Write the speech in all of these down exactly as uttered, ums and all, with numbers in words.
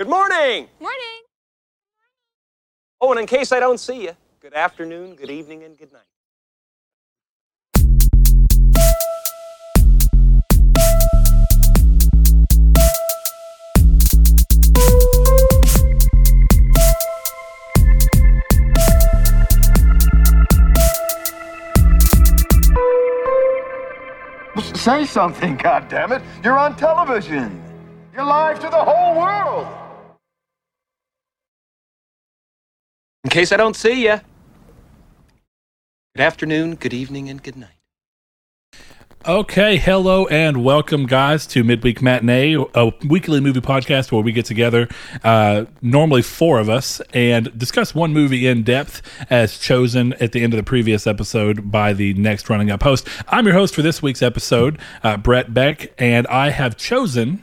Good morning. Morning. Oh, and in case I don't see you, good afternoon, good evening, and good night. Say something, goddammit. You're on television. You're live to the whole world. In case I don't see you. Good afternoon, good evening, and good night. Okay, hello and welcome, guys, to Midweek Matinee, a weekly movie podcast where we get together, uh, normally four of us, and discuss one movie in depth as chosen at the end of the previous episode by the next running up host. I'm your host for this week's episode, uh, Brett Beck, and I have chosen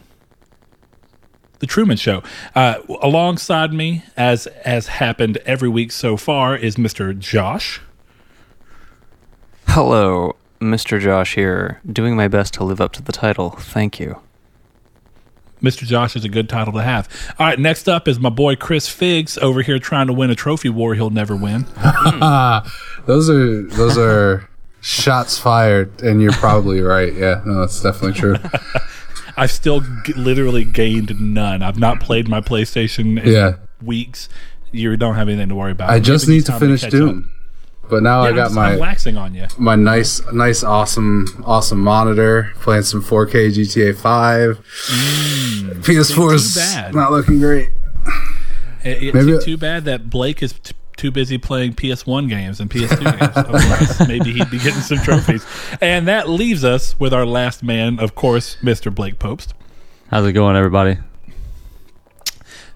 The Truman Show. Uh, alongside me, as has happened every week so far, is Mister Josh. Hello. Mister Josh here, doing my best to live up to the title. Thank you. Mister Josh is a good title to have. All right, next up is my boy Chris Figgs over here trying to win a trophy war he'll never win. those are those are shots fired, and you're probably right. Yeah, no, that's definitely true. I've still g- literally gained none. I've not played my PlayStation in yeah. weeks. You don't have anything to worry about. I Maybe just need to finish to Doom. Up. But now yeah, I got I'm, my I'm waxing on you. My nice, nice, awesome, awesome monitor, playing some four K G T A five. Mm, P S four is not looking great. It, it, maybe it's too bad that Blake is t- too busy playing P S one games and P S two games. Otherwise, maybe he'd be getting some trophies. And that leaves us with our last man, of course, Mister Blake Popst. How's it going, everybody?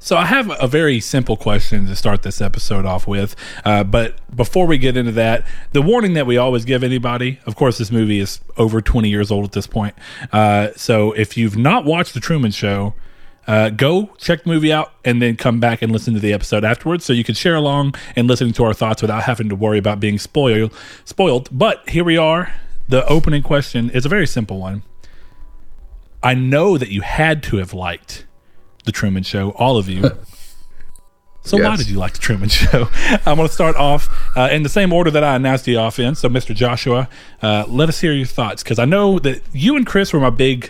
So I have a very simple question to start this episode off with, uh, but before we get into that, the warning that we always give anybody, of course this movie is over twenty years old at this point, uh, so if you've not watched The Truman Show, uh, go check the movie out and then come back and listen to the episode afterwards so you can share along and listen to our thoughts without having to worry about being spoiled. spoiled. But here we are. The opening question is a very simple one. I know that you had to have liked The Truman Show, all of you. So yes. Why did you like The Truman Show? I'm going to start off uh, in the same order that I announced the off in. So, Mister Joshua, uh, let us hear your thoughts, because I know that you and Chris were my big,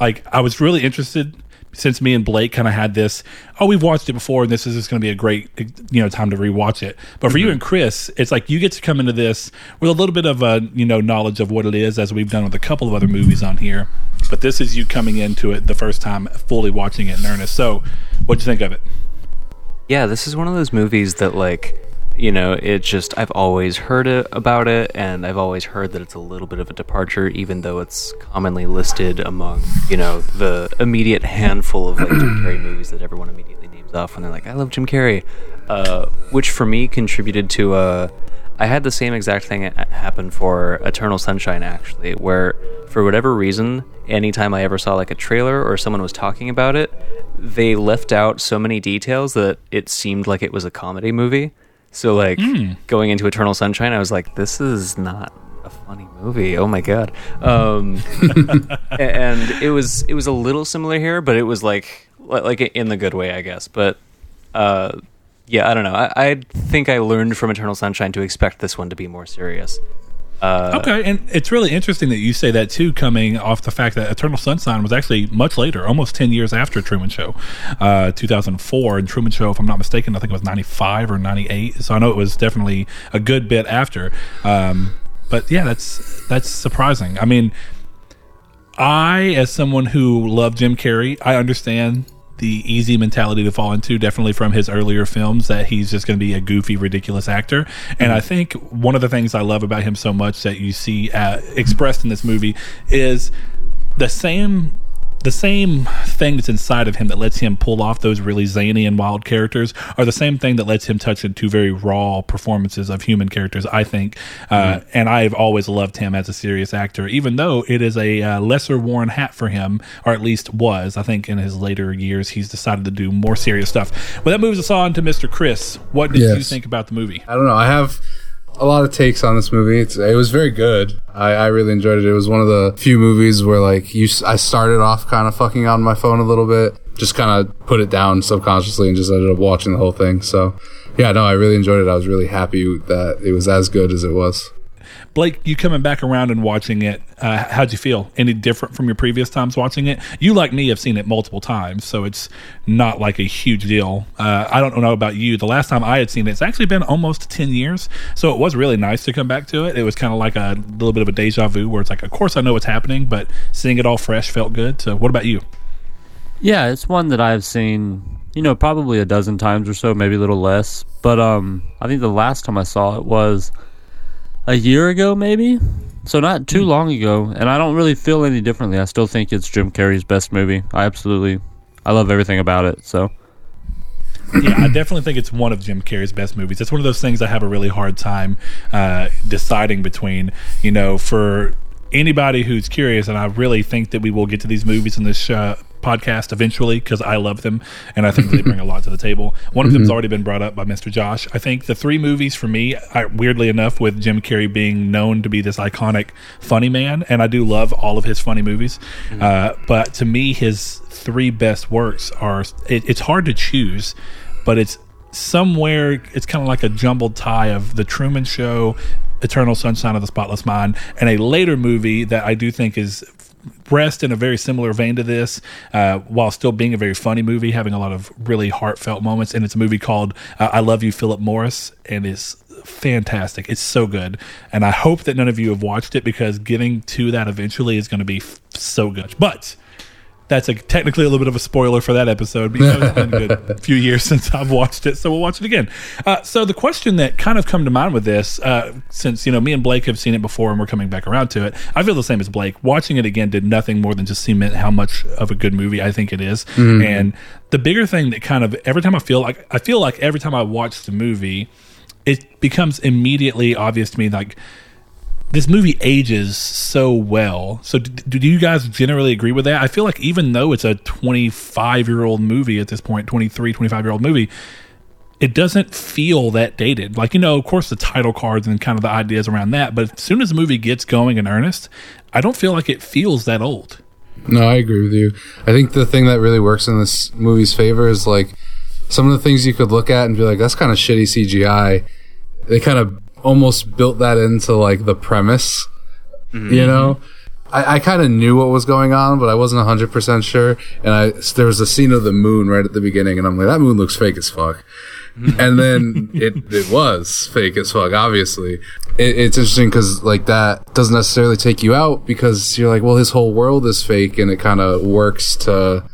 like, I was really interested since me and Blake kind of had this, oh, we've watched it before, and this is just going to be a great, you know, time to rewatch it. But for mm-hmm. you and Chris, it's like you get to come into this with a little bit of a, you know, knowledge of what it is, as we've done with a couple of other movies on here. But this is you coming into it the first time, fully watching it in earnest. So, what'd you think of it? Yeah, this is one of those movies that, like, you know, it just, I've always heard it, about it, and I've always heard that it's a little bit of a departure, even though it's commonly listed among, you know, the immediate handful of, like, Jim Carrey movies that everyone immediately names off when they're like, I love Jim Carrey. Uh, which, for me, contributed to, uh, I had the same exact thing happen for Eternal Sunshine, actually, where, for whatever reason, anytime I ever saw like a trailer or someone was talking about it, they left out so many details that it seemed like it was a comedy movie. So like mm. going into Eternal Sunshine, I was like, this is not a funny movie. Oh my God. Um, and it was, it was a little similar here, but it was like, like in the good way, I guess. But, uh, yeah, I don't know. I, I think I learned from Eternal Sunshine to expect this one to be more serious. Uh, okay, and it's really interesting that you say that, too, coming off the fact that Eternal Sunshine was actually much later, almost ten years after Truman Show, uh, two thousand four. And Truman Show, if I'm not mistaken, I think it was ninety-five or ninety-eight. So I know it was definitely a good bit after. Um, but, yeah, that's that's surprising. I mean, I, as someone who loved Jim Carrey, I understand the easy mentality to fall into, definitely from his earlier films, that he's just going to be a goofy, ridiculous actor. And I think one of the things I love about him so much that you see uh, expressed in this movie is the same the same thing that's inside of him that lets him pull off those really zany and wild characters are the same thing that lets him touch into very raw performances of human characters, I think. Uh, mm-hmm. And I've always loved him as a serious actor, even though it is a uh, lesser worn hat for him, or at least was. I think in his later years, he's decided to do more serious stuff. But that moves us on to Mister Chris. What did yes. you think about the movie? I don't know. I have a lot of takes on this movie. It's, it was very good. I, I really enjoyed it. It was one of the few movies where, like, you, I started off kind of fucking on my phone a little bit, just kind of put it down subconsciously and just ended up watching the whole thing. So yeah, no, I really enjoyed it. I was really happy that it was as good as it was. Blake, you coming back around and watching it, uh, how'd you feel? Any different from your previous times watching it? You, like me, have seen it multiple times, so it's not like a huge deal. Uh, I don't know about you. The last time I had seen it, it's actually been almost ten years, so it was really nice to come back to it. It was kind of like a little bit of a deja vu where it's like, of course I know what's happening, but seeing it all fresh felt good. So what about you? Yeah, it's one that I've seen, you know, probably a dozen times or so, maybe a little less. But um, I think the last time I saw it was a year ago, maybe, so not too long ago, and I don't really feel any differently. I still think it's Jim Carrey's best movie. I absolutely, I love everything about it, so. Yeah, I definitely think it's one of Jim Carrey's best movies. It's one of those things I have a really hard time uh, deciding between, you know, for anybody who's curious, and I really think that we will get to these movies in this show, podcast eventually, because I love them and I think they bring a lot to the table. One of them's already been brought up by Mister Josh. I think the three movies for me, I, weirdly enough, with Jim Carrey being known to be this iconic funny man, and I do love all of his funny movies, mm-hmm. uh, but to me his three best works are, it, it's hard to choose, but it's somewhere, it's kind of like a jumbled tie of The Truman Show, Eternal Sunshine of the Spotless Mind, and a later movie that I do think is rest in a very similar vein to this, uh, while still being a very funny movie, having a lot of really heartfelt moments. And it's a movie called uh, I Love You Philip Morris, and it's fantastic. It's so good, and I hope that none of you have watched it, because getting to that eventually is going to be f- so good. But that's a, technically a little bit of a spoiler for that episode, but you know, it's been a good few years since I've watched it, so we'll watch it again. Uh, so the question that kind of come to mind with this, uh, since, you know, me and Blake have seen it before and we're coming back around to it, I feel the same as Blake. Watching it again did nothing more than just cement how much of a good movie I think it is. Mm-hmm. And the bigger thing that kind of, every time I feel like, I feel like every time I watch the movie, it becomes immediately obvious to me, like, this movie ages so well. So do, do you guys generally agree with that? I feel like even though it's a twenty-five-year-old movie at this point, twenty-three, twenty-five-year-old movie, it doesn't feel that dated. Like, you know, of course the title cards and kind of the ideas around that, but as soon as the movie gets going in earnest, I don't feel like it feels that old. No, I agree with you. I think the thing that really works in this movie's favor is, like, some of the things you could look at and be like, that's kind of shitty C G I. They kind of almost built that into, like, the premise, mm-hmm. you know? I, I kind of knew what was going on, but I wasn't one hundred percent sure, and I, there was a scene of the moon right at the beginning, and I'm like, that moon looks fake as fuck. And then it, it was fake as fuck, obviously. It, it's interesting because, like, that doesn't necessarily take you out, because you're like, well, his whole world is fake, and it kind of works to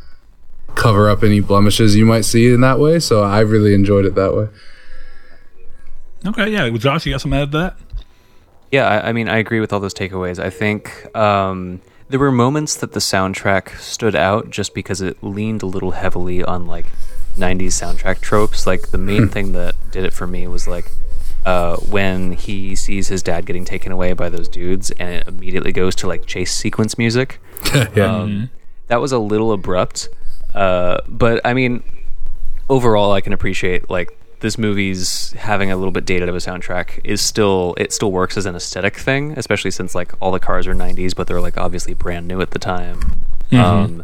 cover up any blemishes you might see in that way, so I really enjoyed it that way. Okay, yeah. Well, Josh, you got something to add to that? Yeah, I, I mean, I agree with all those takeaways. I think um, there were moments that the soundtrack stood out just because it leaned a little heavily on, like, nineties soundtrack tropes. Like, the main thing that did it for me was, like, uh, when he sees his dad getting taken away by those dudes and it immediately goes to, like, chase sequence music. yeah. um, that was a little abrupt. Uh, but, I mean, overall, I can appreciate, like, this movie's having a little bit dated of a soundtrack is still, it still works as an aesthetic thing, especially since, like, all the cars are nineties, but they're, like, obviously brand new at the time. Mm-hmm. Um,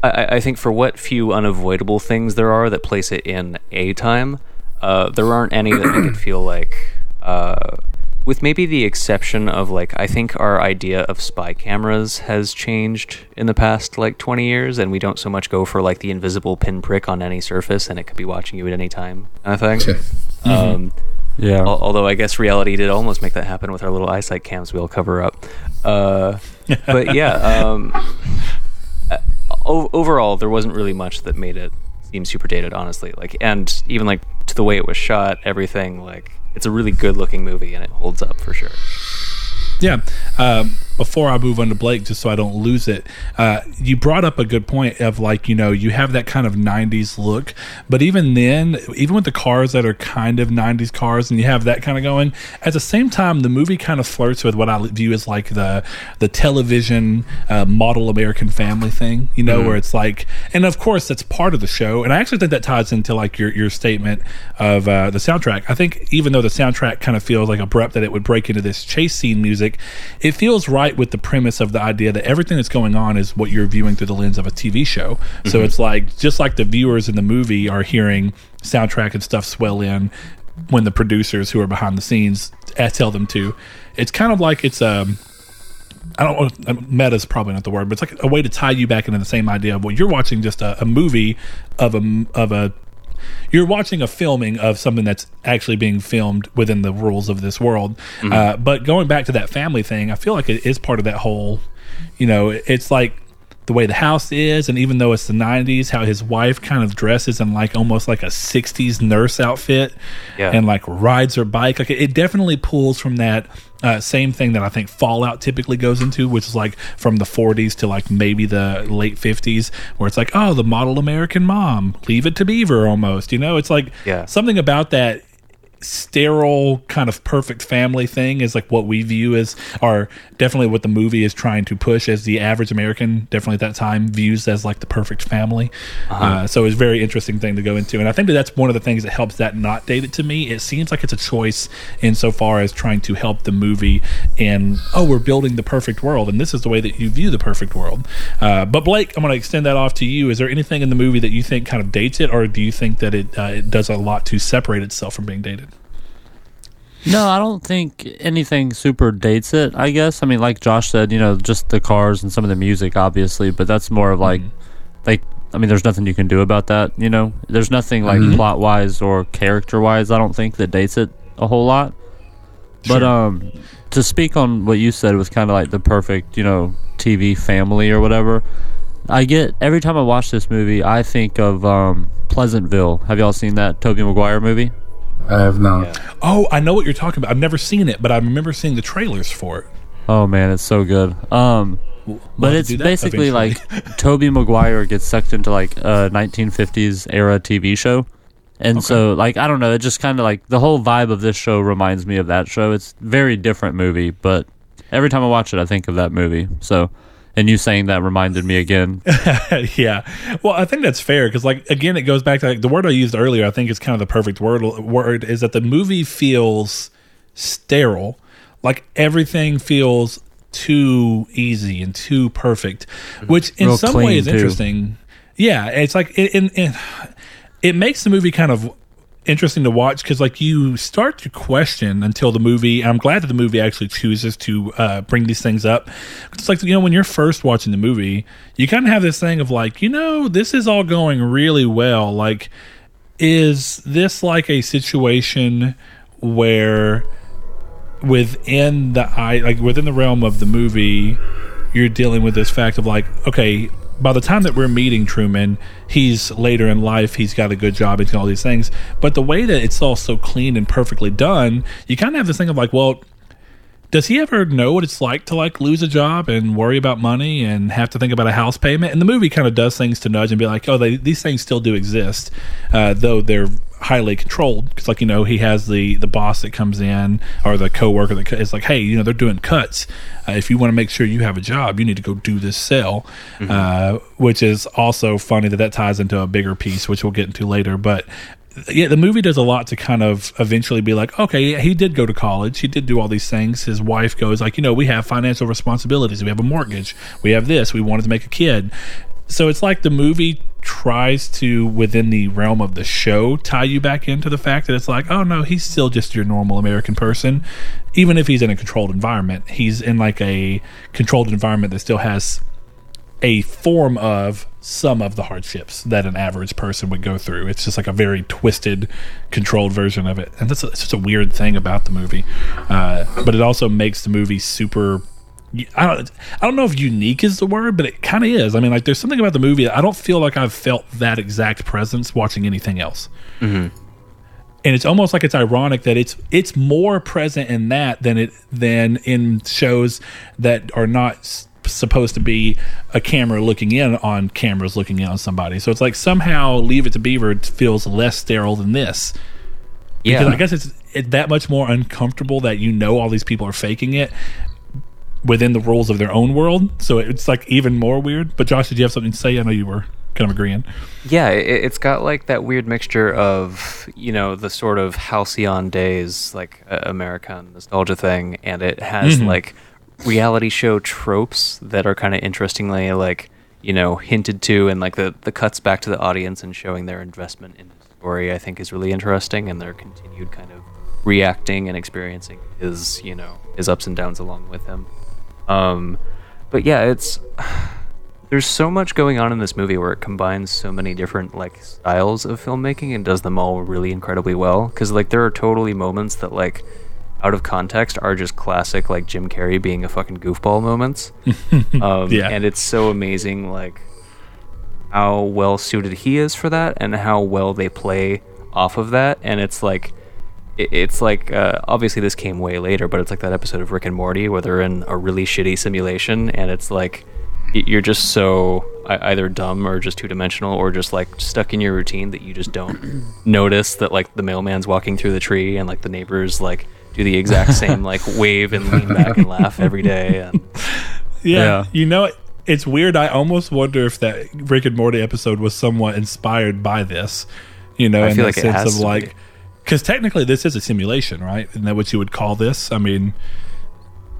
I, I think for what few unavoidable things there are that place it in a time, uh, there aren't any that make it feel like, uh, with maybe the exception of, like, I think our idea of spy cameras has changed in the past, like, twenty years, and we don't so much go for, like, the invisible pinprick on any surface and it could be watching you at any time, I think. Okay. Mm-hmm. Um, yeah. Al- although I guess reality did almost make that happen with our little eyesight cams we all cover up. Uh, but yeah, um, o- overall, there wasn't really much that made it seem super dated, honestly. Like, and even, like, to the way it was shot, everything, like, it's a really good-looking movie, and it holds up for sure. Yeah. Um, before I move on to Blake, just so I don't lose it, uh, you brought up a good point of, like, you know, you have that kind of nineties look, but even then, even with the cars that are kind of nineties cars and you have that kind of going, at the same time, the movie kind of flirts with what I view as, like, the the television uh, model American family thing, you know, mm-hmm. where it's like, and of course, that's part of the show, and I actually think that ties into, like, your, your statement of uh, the soundtrack. I think even though the soundtrack kind of feels, like, abrupt that it would break into this chase scene music, it feels right right with the premise of the idea that everything that's going on is what you're viewing through the lens of a T V show. Mm-hmm. So it's like, just like the viewers in the movie are hearing soundtrack and stuff swell in when the producers who are behind the scenes tell them to. It's kind of like it's a... Um, I don't. Meta is probably not the word, but it's like a way to tie you back into the same idea of what you're watching. Just a, a movie of a of a. You're watching a filming of something that's actually being filmed within the rules of this world. Mm-hmm. Uh, but going back to that family thing, I feel like it is part of that whole. You know, it's like the way the house is, and even though it's the nineties, how his wife kind of dresses in like almost like a sixties nurse outfit, yeah. and like rides her bike. Like it definitely pulls from that. Uh, same thing that I think Fallout typically goes into, which is like from the forties to like maybe the late fifties, where it's like, oh, the model American mom, Leave It to Beaver almost. You know, it's like yeah. something about that sterile kind of perfect family thing is like what we view as, or definitely what the movie is trying to push as the average American, definitely at that time, views as like the perfect family. Uh-huh. Uh, so it's a very interesting thing to go into. And I think that that's one of the things that helps that not date it to me. It seems like it's a choice insofar as trying to help the movie and, oh, we're building the perfect world. And this is the way that you view the perfect world. Uh, but Blake, I'm going to extend that off to you. Is there anything in the movie that you think kind of dates it, or do you think that it, uh, it does a lot to separate itself from being dated? No, I don't think anything super dates it, I guess. I mean, like Josh said, you know, just the cars and some of the music, obviously, but that's more of like, mm-hmm. like, I mean, there's nothing you can do about that, you know? There's nothing like mm-hmm. plot-wise or character-wise, I don't think, that dates it a whole lot. Sure. But um, to speak on what you said was kind of like the perfect, you know, T V family or whatever. I get, every time I watch this movie, I think of um, Pleasantville. Have y'all seen that Tobey Maguire movie? I have not. Yeah. Oh, I know what you're talking about. I've never seen it, but I remember seeing the trailers for it. Oh, man, it's so good. Um, we'll but it's basically eventually. Like Tobey Maguire gets sucked into like a nineteen fifties era T V show. And okay. so, like, I don't know. It just kind of like the whole vibe of this show reminds me of that show. It's a very different movie, but every time I watch it, I think of that movie. So... And you saying that reminded me again. Yeah. Well, I think that's fair because, like, again, it goes back to like, the word I used earlier. I think it's kind of the perfect word, word is that the movie feels sterile. Like, everything feels too easy and too perfect, which in Real some way is too. Interesting. Yeah. It's like it, it, it, it makes the movie kind of interesting to watch because, like, you start to question until the movie. And I'm glad that the movie actually chooses to uh, bring these things up. It's like, you know, when you're first watching the movie, you kind of have this thing of like, you know, this is all going really well. Like, is this like a situation where within the I like within the realm of the movie, you're dealing with this fact of like, okay. By the time that we're meeting Truman, he's later in life, he's got a good job, he's got all these things. But the way that it's all so clean and perfectly done, you kind of have this thing of like, well, does he ever know what it's like to like lose a job and worry about money and have to think about a house payment? And the movie kind of does things to nudge and be like, oh, they, these things still do exist, uh, though they're highly controlled. Because, like, you know, he has the, the boss that comes in or the coworker that is like, hey, you know, they're doing cuts. Uh, if you want to make sure you have a job, you need to go do this sale, mm-hmm. uh, which is also funny that that ties into a bigger piece, which we'll get into later. But yeah, the movie does a lot to kind of eventually be like, okay, he did go to college, he did do all these things. His wife goes like, you know, we have financial responsibilities, we have a mortgage, we have this, we wanted to make a kid. So it's like the movie tries to, within the realm of the show, tie you back into the fact that it's like, oh no, he's still just your normal American person. Even if he's in a controlled environment, he's in like a controlled environment that still has a form of some of the hardships that an average person would go through. It's just like a very twisted, controlled version of it. And that's such a weird thing about the movie. Uh, but it also makes the movie super... I don't, I don't know if unique is the word, but it kind of is. I mean, like, there's something about the movie. I don't feel like I've felt that exact presence watching anything else. Mm-hmm. And it's almost like it's ironic that it's it's more present in that than it than in shows that are not... supposed to be a camera looking in on cameras looking in on somebody. So it's like somehow Leave It to Beaver feels less sterile than this. Yeah. Because I guess it's it, that much more uncomfortable that you know all these people are faking it within the rules of their own world. So it's like even more weird. But Josh, did you have something to say? I know you were kind of agreeing. Yeah, it, it's got like that weird mixture of, you know, the sort of halcyon days, like uh, American nostalgia thing, and it has mm-hmm. like reality show tropes that are kind of interestingly, like, you know, hinted to, and like the, the cuts back to the audience and showing their investment in the story, I think is really interesting, and their continued kind of reacting and experiencing his, you know, his ups and downs along with him. Um, but yeah, it's, there's so much going on in this movie where it combines so many different, like, styles of filmmaking and does them all really incredibly well. Because, like, there are totally moments that, like, out of context are just classic, like, Jim Carrey being a fucking goofball moments. um, yeah. And it's so amazing, like, how well suited he is for that and how well they play off of that. And it's like, it's like, uh, obviously this came way later, but it's like that episode of Rick and Morty where they're in a really shitty simulation, and it's like, you're just so either dumb or just two-dimensional or just, like, stuck in your routine that you just don't notice that, like, the mailman's walking through the tree and, like, the neighbors, like, do the exact same, like, wave and lean back and laugh every day. And, yeah, yeah, you know, it's weird. I almost wonder if that Rick and Morty episode was somewhat inspired by this, you know, I in the like sense of, like... Be. Because technically, this is a simulation, right? Isn't that what you would call this? I mean,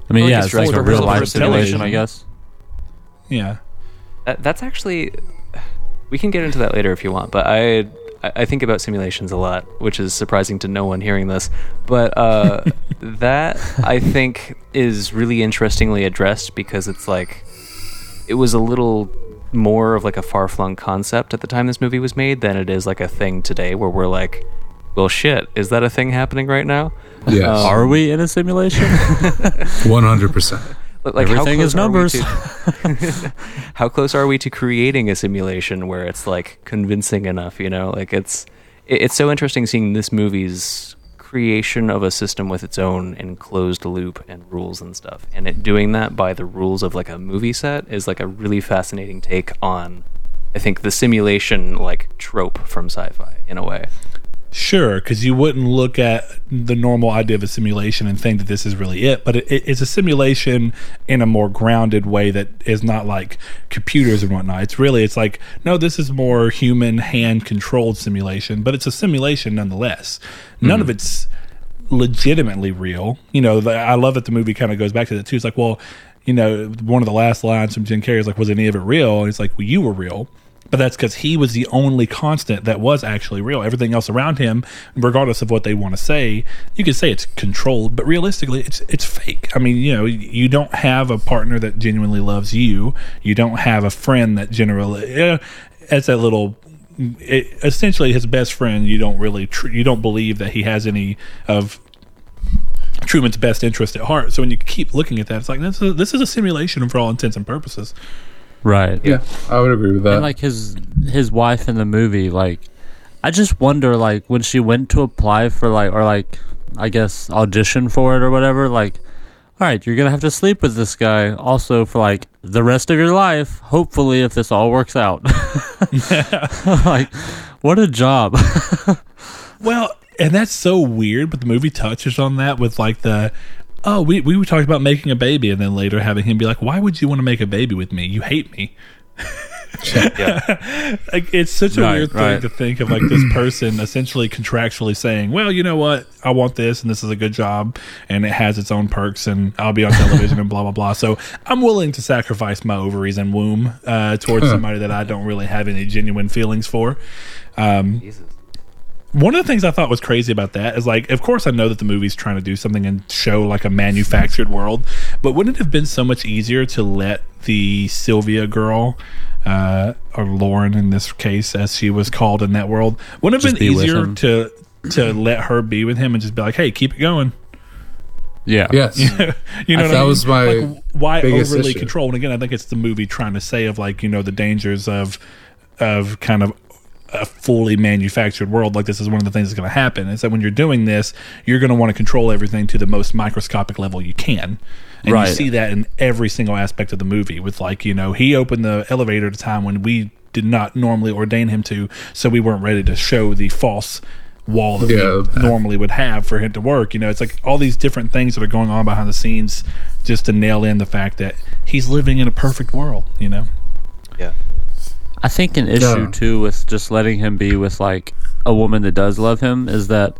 I mean, yeah, it's like a real life simulation, I guess. Yeah, that, that's actually. We can get into that later if you want, but I I think about simulations a lot, which is surprising to no one hearing this. But uh, that I think is really interestingly addressed, because it's like it was a little more of like a far-flung concept at the time this movie was made than it is like a thing today, where we're like, well, shit, is that a thing happening right now? Yes. Um, are we in a simulation? one hundred percent. Like, everything is numbers. To, how close are we to creating a simulation where it's, like, convincing enough, you know? Like, it's it, it's so interesting seeing this movie's creation of a system with its own enclosed loop and rules and stuff. And it doing that by the rules of, like, a movie set is, like, a really fascinating take on, I think, the simulation, like, trope from sci-fi, in a way. Sure, because you wouldn't look at the normal idea of a simulation and think that this is really it, but it, it, it's a simulation in a more grounded way that is not like computers and whatnot. It's really, it's like, no, this is more human hand-controlled simulation, but it's a simulation nonetheless. None mm-hmm. of it's legitimately real. You know, the, I love that the movie kind of goes back to that too. It's like, well, you know, one of the last lines from Jim Carrey is like, was any of it real? And it's like, well, you were real. But that's because he was the only constant that was actually real. Everything else around him, regardless of what they want to say, you can say it's controlled, but realistically, it's it's fake. I mean, you know, you don't have a partner that genuinely loves you. You don't have a friend that generally, uh, it's that little. It, essentially, his best friend. You don't really, tr- you don't believe that he has any of Truman's best interest at heart. So when you keep looking at that, it's like this is this is a simulation for all intents and purposes. Right. Yeah, I would agree with that. And like his his wife in the movie, like, I just wonder, like, when she went to apply for, like, or like, I guess audition for it or whatever, like, all right, you're gonna have to sleep with this guy also for like the rest of your life, hopefully, if this all works out. Like, what a job. Well, and that's so weird, but the movie touches on that with like the. Oh, we we were talking about making a baby, and then later having him be like, "Why would you want to make a baby with me? You hate me." Yeah. Like, it's such a right, weird right. thing to think of, like, this person essentially contractually saying, "Well, you know what? I want this, and this is a good job, and it has its own perks, and I'll be on television and blah blah blah. So I'm willing to sacrifice my ovaries and womb uh, towards somebody that I don't really have any genuine feelings for." Um, Jesus. One of the things I thought was crazy about that is, like, of course I know that the movie's trying to do something and show, like, a manufactured world, but wouldn't it have been so much easier to let the Sylvia girl, uh, or Lauren in this case, as she was called in that world, wouldn't it have been easier to to let her be with him and just be like, hey, keep it going? Yeah. Yes. You know, that I mean? was my like, why overly issue. Control? And again, I think it's the movie trying to say of, like, you know, the dangers of of kind of a fully manufactured world. Like, this is one of the things that's going to happen, is that when you're doing this, you're going to want to control everything to the most microscopic level you can, and right. you see that in every single aspect of the movie with, like, you know, he opened the elevator at a time when we did not normally ordain him to, so we weren't ready to show the false wall that yeah, we that. normally would have for him to work. You know, it's like all these different things that are going on behind the scenes just to nail in the fact that he's living in a perfect world, you know. Yeah, I think an issue, yeah. too, with just letting him be with, like, a woman that does love him is that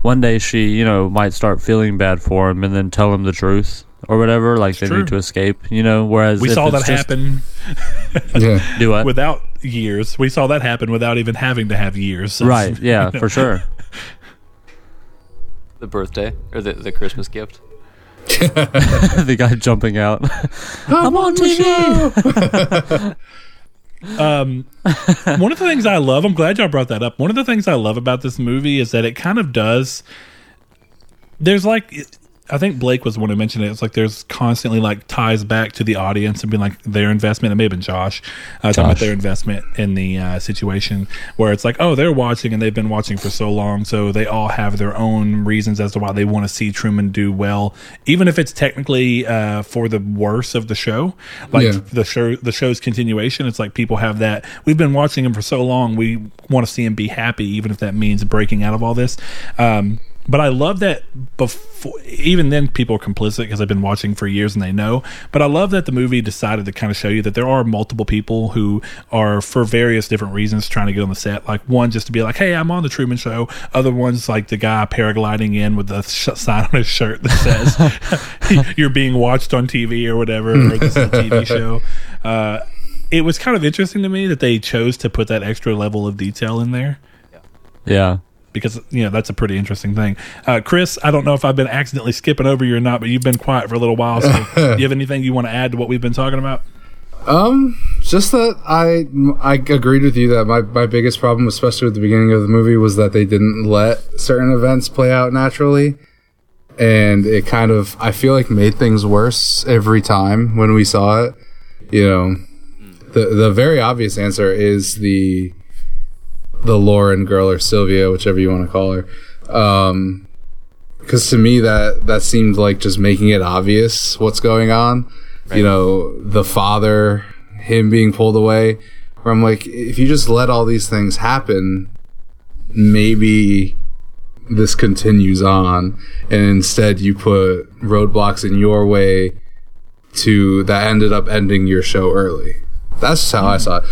one day she, you know, might start feeling bad for him and then tell him the truth. or whatever, like it's they true. Need to escape, you know, whereas we saw that just, happen yeah. do what? Without years. We saw that happen without even having to have years. So right, yeah, for sure. The birthday or the, the Christmas gift. The guy jumping out. I'm on T V. um, one of the things I love, I'm glad y'all brought that up. One of the things I love about this movie is that it kind of does. There's like, I think Blake was the one who mentioned it. It's like there's constantly like ties back to the audience and being like their investment. It may have been Josh, uh, Josh. talking about their investment in the uh, situation where it's like, oh, they're watching and they've been watching for so long. So they all have their own reasons as to why they want to see Truman do well, even if it's technically uh, for the worse of the show, like yeah. the show, the show's continuation. It's like people have that. We've been watching him for so long. We want to see him be happy, even if that means breaking out of all this. Um, But I love that before, even then people are complicit because I've been watching for years and they know. But I love that the movie decided to kind of show you that there are multiple people who are, for various different reasons, trying to get on the set. Like one just to be like, hey, I'm on the Truman Show. Other ones like the guy paragliding in with the sh- sign on his shirt that says you're being watched on T V or whatever, or this is a T V show. Uh, it was kind of interesting to me that they chose to put that extra level of detail in there. Yeah. Yeah. Because, you know, that's a pretty interesting thing. Uh, Chris, I don't know if I've been accidentally skipping over you or not, but you've been quiet for a little while. So do you have anything you want to add to what we've been talking about? Um, just that I, I agreed with you that my, my biggest problem, especially at the beginning of the movie, was that they didn't let certain events play out naturally. And it kind of, I feel like, made things worse every time when we saw it. You know, the the very obvious answer is the... the Lauren girl or Sylvia, whichever you want to call her. Um, because to me that, that seemed like just making it obvious what's going on. Right. You know, the father, him being pulled away. Where I'm like, if you just let all these things happen, maybe this continues on. And instead you put roadblocks in your way to that ended up ending your show early. That's how mm. I saw it.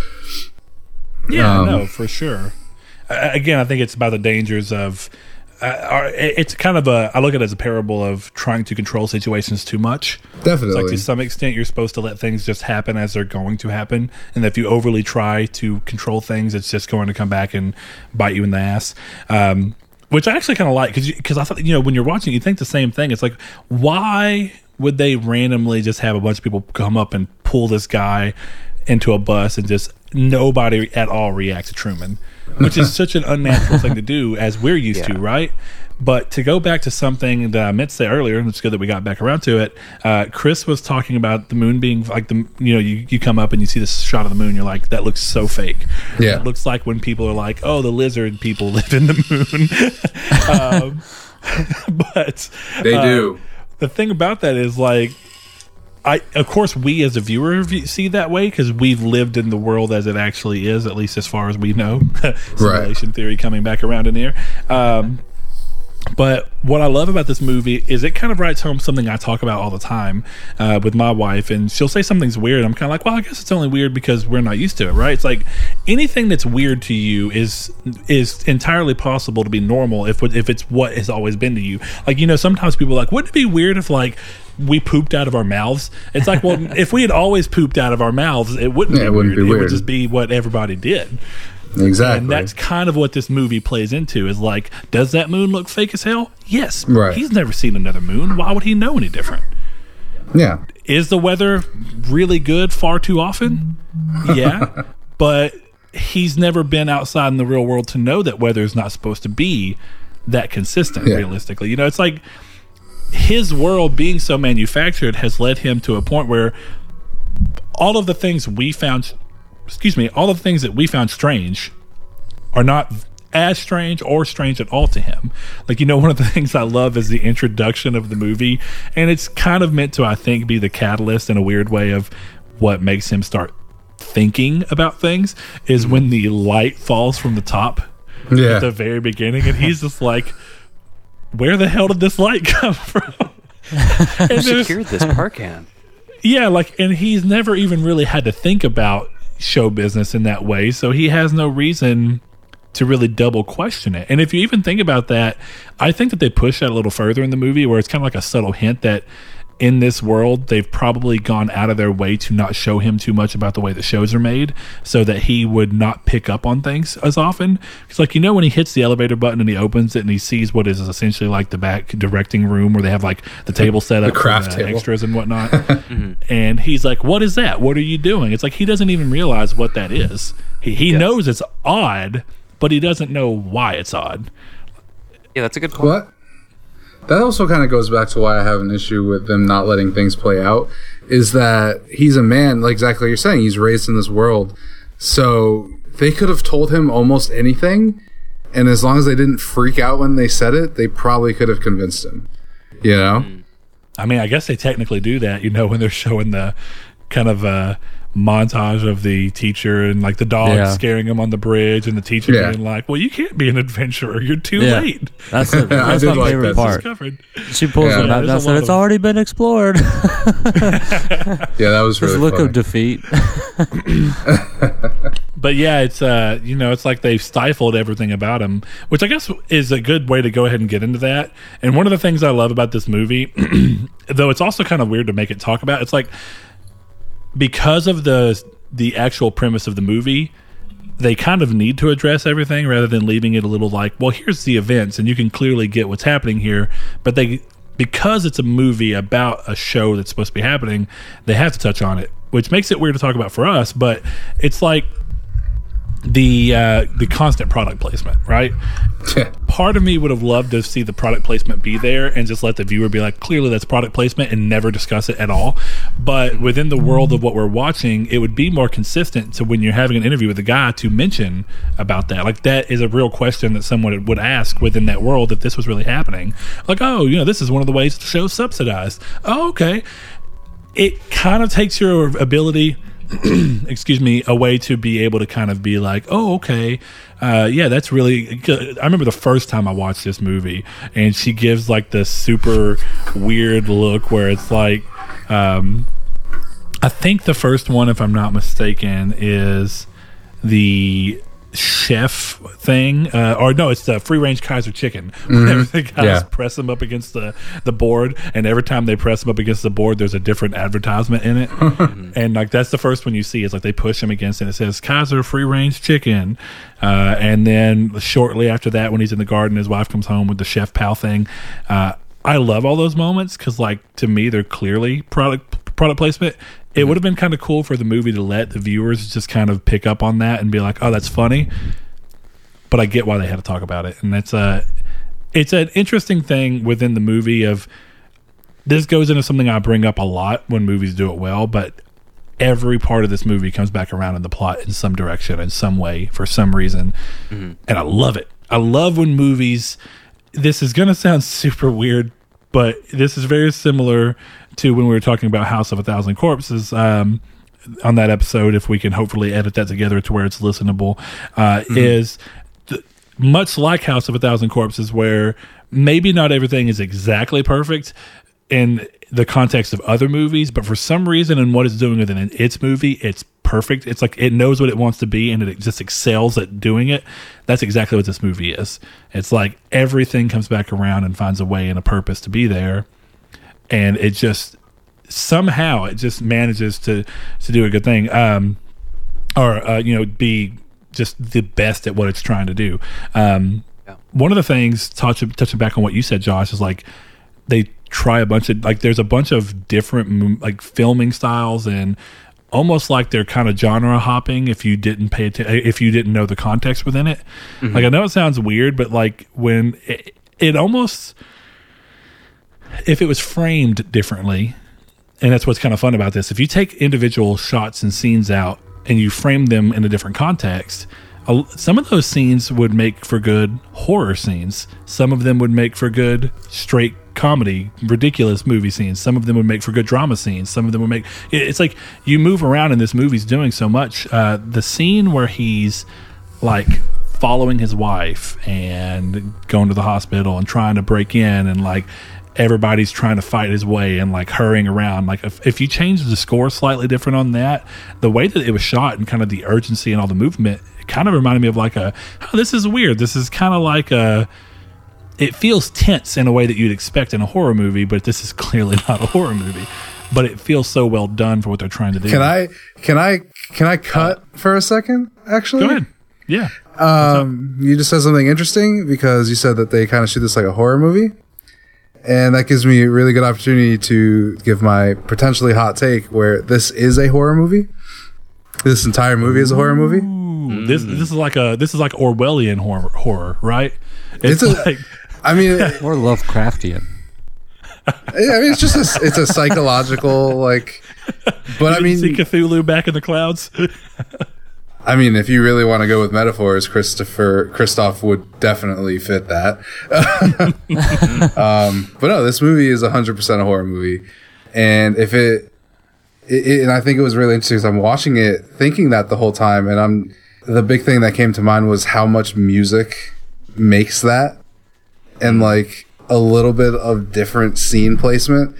Yeah, um, no, for sure. I, again, I think it's about the dangers of. Uh, our, it's kind of a. I look at it as a parable of trying to control situations too much. Definitely, it's like to some extent, you're supposed to let things just happen as they're going to happen, and if you overly try to control things, it's just going to come back and bite you in the ass. Um, which I actually kind of like because because I thought, you know, when you're watching, you think the same thing. It's like, why would they randomly just have a bunch of people come up and pull this guy into a bus and just nobody at all react to Truman, which is such an unnatural thing to do as we're used yeah. to, right? But to go back to something that I meant to say earlier, and it's good that we got back around to it, uh, Chris was talking about the moon being like the, you know, you, you come up and you see this shot of the moon, you're like, that looks so fake. Yeah. It looks like when people are like, oh, the lizard people live in the moon. um, but they do. Uh, the thing about that is like, I, of course, we as a viewer see that way because we've lived in the world as it actually is, at least as far as we know. Simulation right. theory coming back around in here. Um, but what I love about this movie is it kind of writes home something I talk about all the time uh, with my wife. And she'll say something's weird. I'm kind of like, well, I guess it's only weird because we're not used to it, right? It's like anything that's weird to you is is entirely possible to be normal if if it's what has always been to you. Like, you know, sometimes people are like, wouldn't it be weird if, like, we pooped out of our mouths? It's like, well, if we had always pooped out of our mouths, it wouldn't, yeah, be, it wouldn't weird. be weird. It would just be what everybody did. Exactly. And that's kind of what this movie plays into is like, does that moon look fake as hell? Yes. Right. He's never seen another moon. Why would he know any different? Yeah. Is the weather really good far too often? Yeah. But he's never been outside in the real world to know that weather is not supposed to be that consistent, yeah. realistically. You know, it's like, his world being so manufactured has led him to a point where all of the things we found, excuse me, all of the things that we found strange are not as strange or strange at all to him. Like, you know, one of the things I love is the introduction of the movie, and it's kind of meant to, I think, be the catalyst in a weird way of what makes him start thinking about things is when the light falls from the top yeah. at the very beginning, and he's just like, where the hell did this light come from? And secured this Parkan. Yeah, like, and he's never even really had to think about show business in that way, so he has no reason to really double question it. And if you even think about that, I think that they push that a little further in the movie where it's kind of like a subtle hint that in this world, they've probably gone out of their way to not show him too much about the way the shows are made so that he would not pick up on things as often. It's like, you know, when he hits the elevator button and he opens it and he sees what is essentially like the back directing room where they have like the table set up, the craft and, uh, table. Extras and whatnot. Mm-hmm. And he's like, what is that? What are you doing? It's like, he doesn't even realize what that is. He, he yes. knows it's odd, but he doesn't know why it's odd. Yeah, that's a good point. What? That also kind of goes back to why I have an issue with them not letting things play out, is that he's a man, like exactly what you're saying, he's raised in this world. So they could have told him almost anything, and as long as they didn't freak out when they said it, they probably could have convinced him, you know? I mean, I guess they technically do that, you know, when they're showing the kind of uh, montage of the teacher and, like, the dog yeah. scaring him on the bridge and the teacher yeah. being like, well, you can't be an adventurer. You're too yeah. late. That's, the, that's my like favorite that. part. She pulls yeah. him out yeah, and said, it's already been explored. Yeah, that was really This look funny. of defeat. But, yeah, it's, uh, you know, it's like they've stifled everything about him, which I guess is a good way to go ahead and get into that. And one of the things I love about this movie, though it's also kind of weird to make it talk about, it's like, because of the the actual premise of the movie, they kind of need to address everything rather than leaving it a little like, well, here's the events and you can clearly get what's happening here. But they, because it's a movie about a show that's supposed to be happening, they have to touch on it, which makes it weird to talk about for us. But it's like the uh, the constant product placement, right? Part of me would have loved to see the product placement be there and just let the viewer be like, clearly that's product placement, and never discuss it at all. But within the world of what we're watching, it would be more consistent to, when you're having an interview with a guy, to mention about that. Like, that is a real question that someone would ask within that world if this was really happening. Like, oh, you know, this is one of the ways the show's subsidized. Oh, okay. It kind of takes your ability... excuse me, a way to be able to kind of be like, oh, okay, uh, yeah, that's really good. I remember the first time I watched this movie, and she gives like this super weird look where it's like, um, I think the first one, if I'm not mistaken, is the chef thing, uh, or no, it's the free range Kaiser chicken. Whenever mm-hmm. the guys yeah. press them up against the, the board, and every time they press them up against the board, there's a different advertisement in it. And like, that's the first one you see, is like they push them against, and it says Kaiser free range chicken. Uh, and then shortly after that, when he's in the garden, his wife comes home with the chef pal thing. Uh, I love all those moments because, like, to me, they're clearly product product placement. It would have been kind of cool for the movie to let the viewers just kind of pick up on that and be like, oh, that's funny. But I get why they had to talk about it. And that's a, it's an interesting thing within the movie of, this goes into something I bring up a lot when movies do it well, but every part of this movie comes back around in the plot in some direction, in some way, for some reason. Mm-hmm. And I love it. I love when movies, this is going to sound super weird, but this is very similar to when we were talking about House of a Thousand Corpses um, on that episode, if we can hopefully edit that together to where it's listenable, uh, mm-hmm. is th- much like House of a Thousand Corpses, where maybe not everything is exactly perfect in the context of other movies, but for some reason in what it's doing within its movie, it's perfect. It's like it knows what it wants to be, and it just excels at doing it. That's exactly what this movie is. It's like everything comes back around and finds a way and a purpose to be there. And it just somehow it just manages to, to do a good thing, um, or uh, you know, be just the best at what it's trying to do. Um, yeah. One of the things, touch, touching back on what you said, Josh, is like they try a bunch of like there's a bunch of different like filming styles, and almost like they're kind of genre hopping if you didn't pay attention, if you didn't know the context within it. Mm-hmm. Like I know it sounds weird, but like when it, it almost. If it was framed differently, and that's what's kind of fun about this, if you take individual shots and scenes out and you frame them in a different context, some of those scenes would make for good horror scenes. Some of them would make for good straight comedy, ridiculous movie scenes. Some of them would make for good drama scenes. Some of them would make... It's like you move around and this movie's doing so much. Uh, the scene where he's like... following his wife and going to the hospital and trying to break in, and like everybody's trying to fight his way and like hurrying around, like if, if you change the score slightly different on that, the way that it was shot and kind of the urgency and all the movement, it kind of reminded me of like a oh, this is weird this is kind of like a it feels tense in a way that you'd expect in a horror movie, but this is clearly not a horror movie. But it feels so well done for what they're trying to do. Can I can I can I cut uh, for a second? Actually, go ahead. Yeah. Um, you just said something interesting because you said that they kind of shoot this like a horror movie, and that gives me a really good opportunity to give my potentially hot take where this is a horror movie. This entire movie is a horror movie. Ooh, this this is like a this is like Orwellian horror, horror right? It's, it's a, like I mean, more Lovecraftian. I mean, it's just a, it's a psychological like, but I mean, see Cthulhu back in the clouds. I mean, if you really want to go with metaphors, Christopher Christoph would definitely fit that. um, but no, this movie is one hundred percent a horror movie, and if it, it, and I think it was really interesting because I'm watching it thinking that the whole time, and I'm the big thing that came to mind was how much music makes that, and like. A little bit of different scene placement,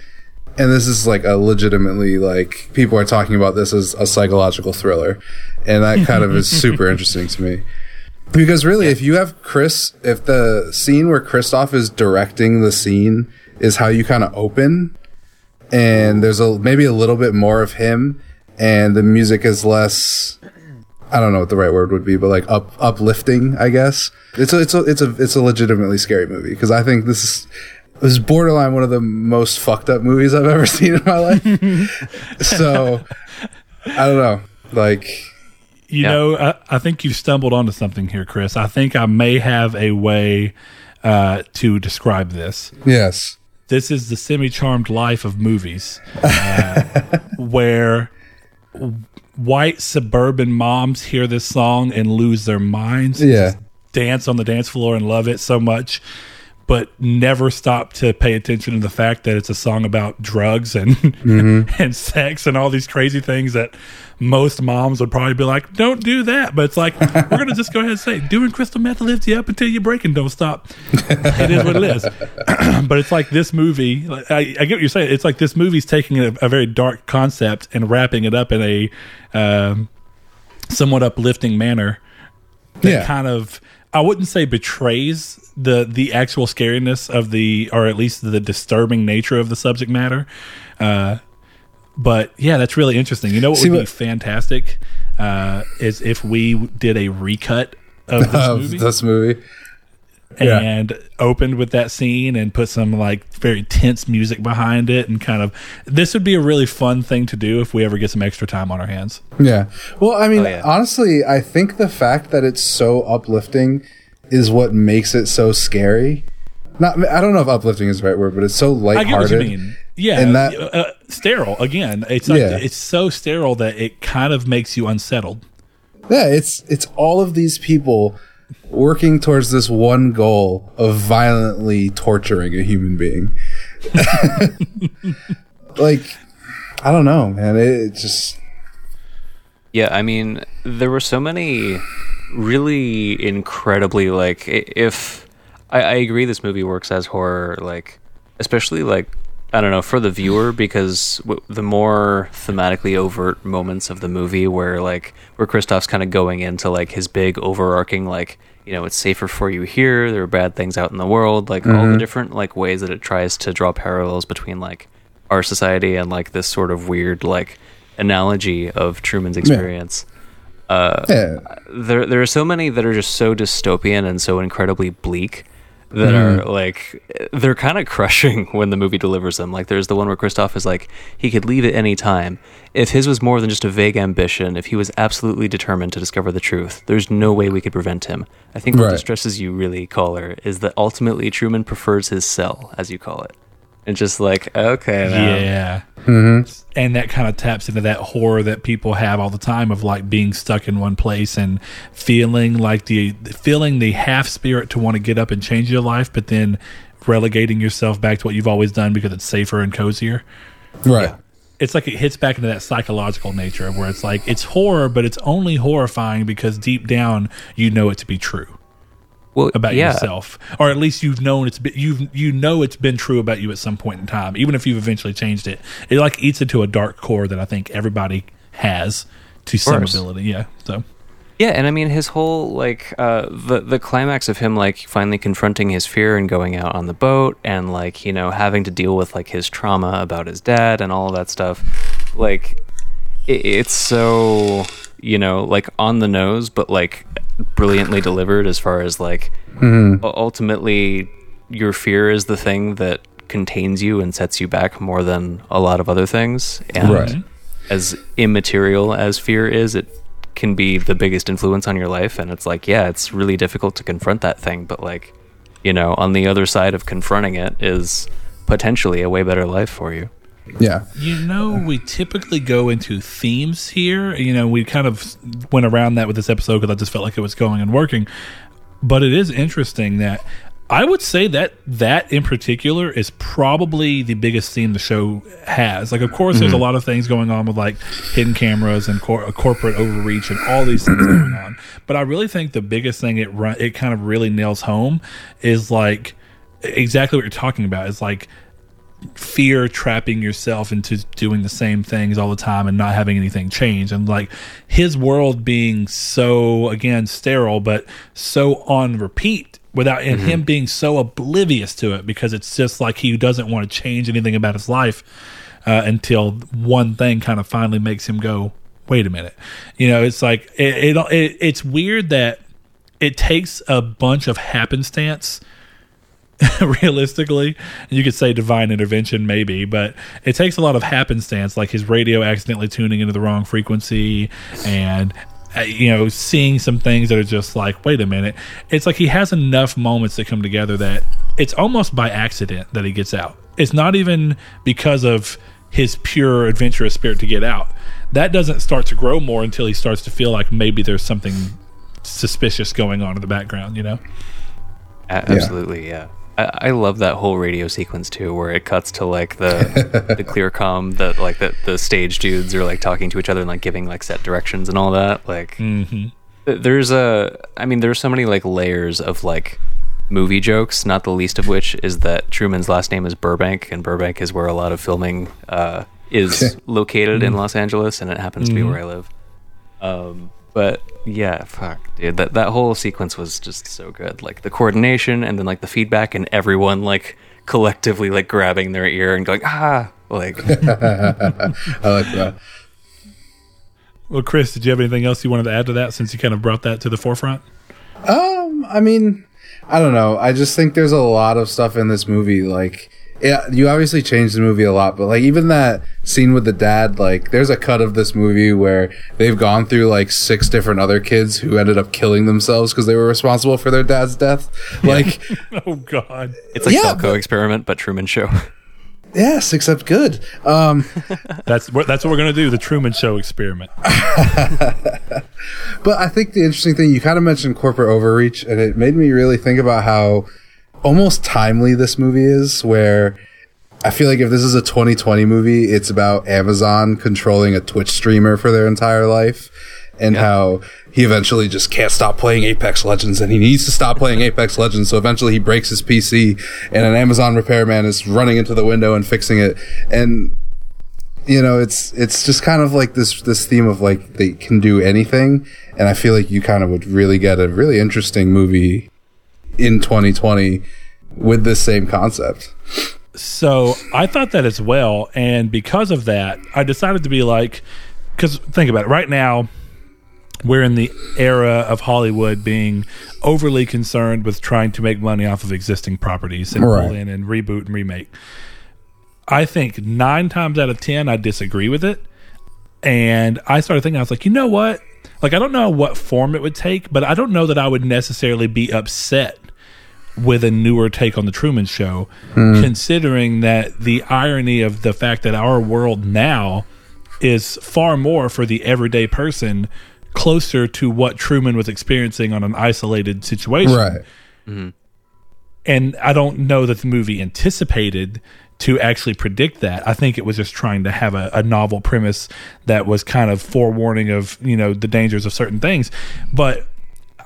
and this is like a legitimately like people are talking about this as a psychological thriller, and that kind of is super interesting to me because really yeah. if you have Chris if the scene where Christoph is directing the scene is how you kind of open, and there's a maybe a little bit more of him and the music is less, I don't know what the right word would be, but like up, uplifting, I guess. It's a, it's a, it's a, it's a legitimately scary movie because I think this is, this is borderline one of the most fucked up movies I've ever seen in my life. So I don't know, like you yeah. know, I, I think you've stumbled onto something here, Chris. I think I may have a way uh, to describe this. Yes, this is the semi-charmed life of movies, uh, where. White suburban moms hear this song and lose their minds. Yeah. Just dance on the dance floor and love it so much, but never stop to pay attention to the fact that it's a song about drugs and mm-hmm. and sex and all these crazy things that most moms would probably be like, don't do that. But it's like, we're going to just go ahead and say, doing crystal meth lifts you up until you break and don't stop. It is what it is. But it's like this movie, like, I, I get what you're saying. It's like this movie's taking a, a very dark concept and wrapping it up in a um, somewhat uplifting manner that yeah. kind of, I wouldn't say betrays the the actual scariness of the, or at least the disturbing nature of the subject matter. Uh, but yeah, that's really interesting. You know what See, would be fantastic uh, is if we did a recut of this uh, movie. This movie. Yeah. And opened with that scene and put some like very tense music behind it and kind of, this would be a really fun thing to do if we ever get some extra time on our hands. Yeah. Well, I mean, oh, yeah. honestly, I think the fact that it's so uplifting is what makes it so scary. Not, I don't know if uplifting is the right word, but it's so lighthearted. I get what you mean. Yeah. And that, uh, sterile. Again, it's like, yeah. it's so sterile that it kind of makes you unsettled. Yeah. It's, it's all of these people working towards this one goal of violently torturing a human being. Like, I don't know, man. It, it just... Yeah, I mean, there were so many really incredibly, like, if... I, I agree this movie works as horror, like, especially, like, I don't know, for the viewer, because w- the more thematically overt moments of the movie where, like, where Christoph's kind of going into, like, his big overarching, like, you know, it's safer for you here, there are bad things out in the world, like, mm-hmm. all the different, like, ways that it tries to draw parallels between, like, our society and, like, this sort of weird, like, analogy of Truman's experience. Yeah. Uh, yeah. There, there are so many that are just so dystopian and so incredibly bleak that mm. are like they're kind of crushing when the movie delivers them. Like there's the one where Christoph is like he could leave at any time. If his was more than just a vague ambition, if he was absolutely determined to discover the truth, there's no way we could prevent him. I think what right. distresses you really, Caller, is that ultimately Truman prefers his cell, as you call it. And just like, okay, now. Yeah. Mm-hmm. And that kind of taps into that horror that people have all the time of like being stuck in one place and feeling like the feeling the half spirit to want to get up and change your life, but then relegating yourself back to what you've always done because it's safer and cozier. Right. Yeah. It's like it hits back into that psychological nature where it's like it's horror, but it's only horrifying because deep down you know it to be true. Well, about yeah. yourself, or at least you've known it's been, you've you know it's been true about you at some point in time, even if you've eventually changed it. It like eats into a dark core that I think everybody has to some ability. Yeah, so Yeah, and I mean, his whole, like, uh, the the climax of him, like, finally confronting his fear and going out on the boat and, like, you know, having to deal with, like, his trauma about his dad and all of that stuff, like, it, it's so, you know, like, on the nose, but, like, brilliantly delivered as far as, like, mm-hmm. ultimately your fear is the thing that contains you and sets you back more than a lot of other things. And right. as immaterial as fear is, it can be the biggest influence on your life, and it's like, yeah, it's really difficult to confront that thing, but, like, you know, on the other side of confronting it is potentially a way better life for you. Yeah. You know, we typically go into themes here. You know, we kind of went around that with this episode because I just felt like it was going and working, but it is interesting that I would say that that in particular is probably the biggest theme the show has. Like, of course, mm-hmm. there's a lot of things going on with, like, hidden cameras and cor- corporate overreach and all these things going on. But I really think the biggest thing it run- it kind of really nails home is, like, exactly what you're talking about. It's like fear trapping yourself into doing the same things all the time and not having anything change. And, like, his world being so, again, sterile, but so on repeat. Without and mm-hmm. him being so oblivious to it, because it's just like he doesn't want to change anything about his life uh, until one thing kind of finally makes him go, wait a minute. You know, it's like it, it, it it's weird that it takes a bunch of happenstance. Realistically, you could say divine intervention maybe, but it takes a lot of happenstance, like his radio accidentally tuning into the wrong frequency and you know, seeing some things that are just like, wait a minute. It's like he has enough moments that come together that it's almost by accident that he gets out. It's not even because of his pure adventurous spirit to get out. That doesn't start to grow more until he starts to feel like maybe there's something suspicious going on in the background, you know? Absolutely, yeah. I, I love that whole radio sequence too, where it cuts to like the the clear comm that like the, the stage dudes are like talking to each other and like giving like set directions and all that. Like, mm-hmm. there's a, I mean, there's so many like layers of like movie jokes. Not the least of which is that Truman's last name is Burbank, and Burbank is where a lot of filming uh, is located mm-hmm. in Los Angeles, and it happens mm-hmm. to be where I live. Um, but. Yeah, fuck, dude. That that whole sequence was just so good. Like the coordination, and then like the feedback, and everyone like collectively like grabbing their ear and going ah. Like, I like that. Well, Chris, did you have anything else you wanted to add to that? Since you kind of brought that to the forefront. Um, I mean, I don't know. I just think there's a lot of stuff in this movie. Like, yeah, you obviously changed the movie a lot, but like even that scene with the dad, like there's a cut of this movie where they've gone through like six different other kids who ended up killing themselves because they were responsible for their dad's death. Like, oh god, it's like yeah, Falco but, experiment, but Truman Show. Yes, except good. Um, that's that's what we're gonna do, the Truman Show experiment. But I think the interesting thing you kind of mentioned corporate overreach, and it made me really think about how almost timely this movie is, where I feel like if this is a twenty twenty movie, it's about Amazon controlling a Twitch streamer for their entire life, and yeah. how he eventually just can't stop playing Apex Legends, and he needs to stop playing Apex Legends, so eventually he breaks his P C, and an Amazon repairman is running into the window and fixing it. And you know, it's it's just kind of like this this theme of like they can do anything, and I feel like you kind of would really get a really interesting movie in twenty twenty with this same concept. So I thought that as well, and because of that I decided to be like, because think about it, right now we're in the era of Hollywood being overly concerned with trying to make money off of existing properties and right. pull in and reboot and remake. I think nine times out of ten I disagree with it, and I started thinking, I was like, you know what, like I don't know what form it would take, but I don't know that I would necessarily be upset with a newer take on the Truman Show, mm. considering that the irony of the fact that our world now is far more for the everyday person closer to what Truman was experiencing on an isolated situation. Right. Mm-hmm. And I don't know that the movie anticipated to actually predict that. I think it was just trying to have a, a novel premise that was kind of forewarning of, you know, the dangers of certain things. But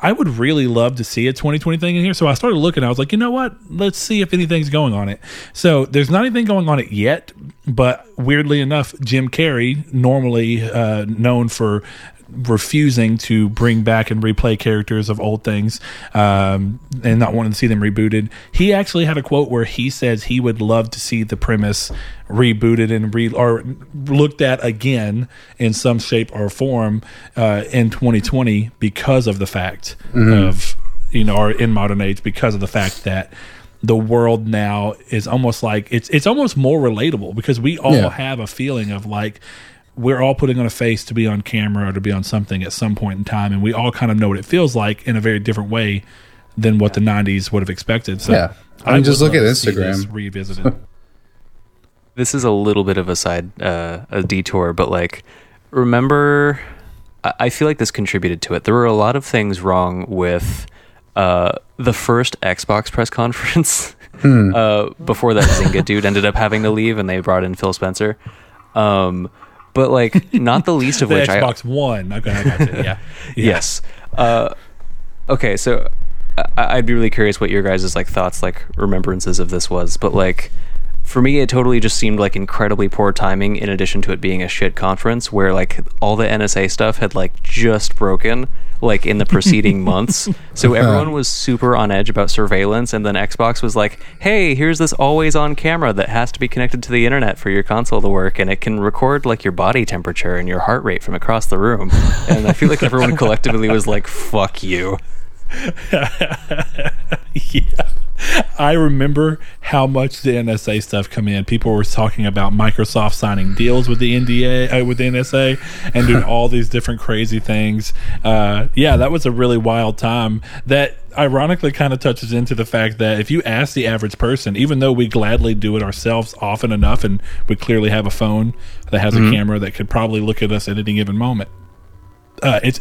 I would really love to see a twenty twenty thing in here. So I started looking. I was like, you know what? Let's see if anything's going on it. So there's not anything going on it yet. But weirdly enough, Jim Carrey, normally uh, known for refusing to bring back and replay characters of old things um, and not wanting to see them rebooted. He actually had a quote where he says he would love to see the premise rebooted and re or looked at again in some shape or form uh, in twenty twenty because of the fact mm-hmm. of, you know, or in modern age, because of the fact that the world now is almost like it's it's almost more relatable, because we all yeah. have a feeling of like we're all putting on a face to be on camera or to be on something at some point in time, and we all kind of know what it feels like in a very different way than what the nineties would have expected. So yeah. I, mean, I just look at Instagram revisited. This is a little bit of a side uh, a detour, but like remember, I, I feel like this contributed to it. There were a lot of things wrong with uh the first Xbox press conference hmm. uh before that Zynga dude ended up having to leave and they brought in Phil Spencer, um but like not the least of the which Xbox I, One okay I got you. Yeah. yeah yes uh okay so I, I'd be really curious what your guys' like thoughts, like remembrances of this was, but like for me it totally just seemed like incredibly poor timing, in addition to it being a shit conference where like all the N S A stuff had like just broken like in the preceding months, so everyone was super on edge about surveillance, and then Xbox was like, hey, here's this always on camera that has to be connected to the internet for your console to work, and it can record like your body temperature and your heart rate from across the room, and I feel like everyone collectively was like, fuck you. Yeah, I remember how much the N S A stuff come in. People were talking about Microsoft signing deals with the N D A, uh, with the N S A, and doing all these different crazy things. Uh, yeah, that was a really wild time. That ironically kind of touches into the fact that if you ask the average person, even though we gladly do it ourselves often enough, and we clearly have a phone that has mm-hmm. a camera that could probably look at us at any given moment, uh, it's.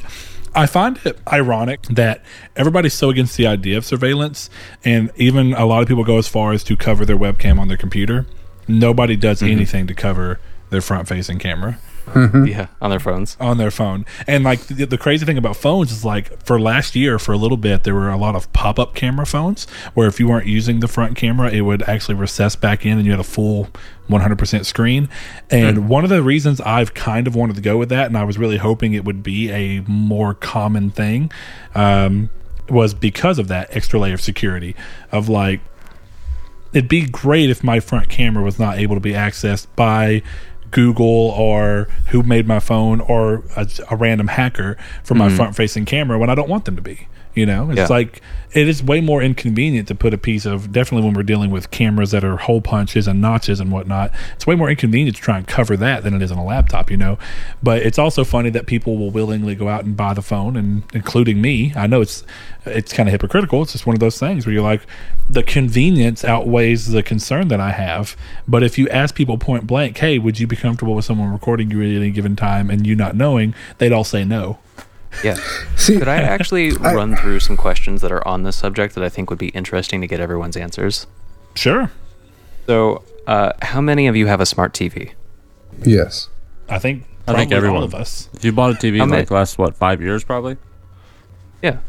I find it ironic that everybody's so against the idea of surveillance, and even a lot of people go as far as to cover their webcam on their computer. Nobody does mm-hmm. anything to cover their front-facing camera. Mm-hmm. Yeah, on their phones. On their phone. And like the, the crazy thing about phones is like for last year, for a little bit, there were a lot of pop-up camera phones where if you weren't using the front camera, it would actually recess back in and you had a full one hundred percent screen. And mm-hmm. one of the reasons I've kind of wanted to go with that, and I was really hoping it would be a more common thing, um, was because of that extra layer of security of like, it'd be great if my front camera was not able to be accessed by Google or who made my phone or a, a random hacker for my mm-hmm. front-facing camera when I don't want them to be. You know, it's yeah. like it is way more inconvenient to put a piece of, definitely when we're dealing with cameras that are hole punches and notches and whatnot, it's way more inconvenient to try and cover that than it is on a laptop, you know. But it's also funny that people will willingly go out and buy the phone, and including me. I know it's it's kind of hypocritical. It's just one of those things where you're like, the convenience outweighs the concern that I have. But if you ask people point blank, hey, would you be comfortable with someone recording you at any given time and you not knowing, they'd all say no. Yeah. See, could I actually I, run through some questions that are on this subject that I think would be interesting to get everyone's answers? Sure. So, uh, how many of you have a smart T V? Yes. I think I think everyone. All of us. If you bought a T V in like last, what, five years probably? Yeah.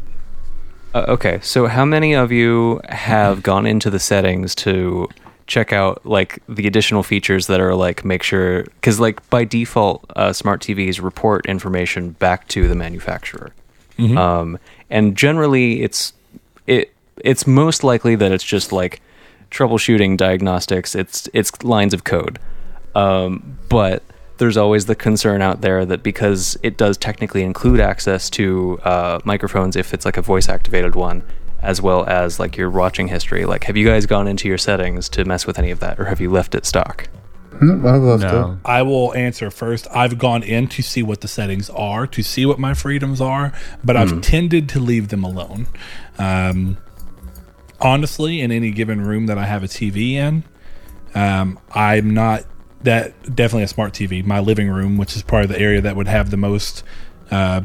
Uh, okay, so how many of you have gone into the settings to check out like the additional features that are like, make sure, because like by default uh, smart T Vs report information back to the manufacturer, mm-hmm. um, and generally it's it it's most likely that it's just like troubleshooting, diagnostics, it's it's lines of code, um, but there's always the concern out there that because it does technically include access to uh, microphones if it's like a voice activated one, as well as like your watching history. Like, have you guys gone into your settings to mess with any of that, or have you left it stock? No, I've left no. it. I will answer first. I've gone in to see what the settings are, to see what my freedoms are, but mm-hmm. I've tended to leave them alone. Um, honestly, in any given room that I have a T V in, um, I'm not that definitely a smart T V. My living room, which is part of the area that would have the most uh,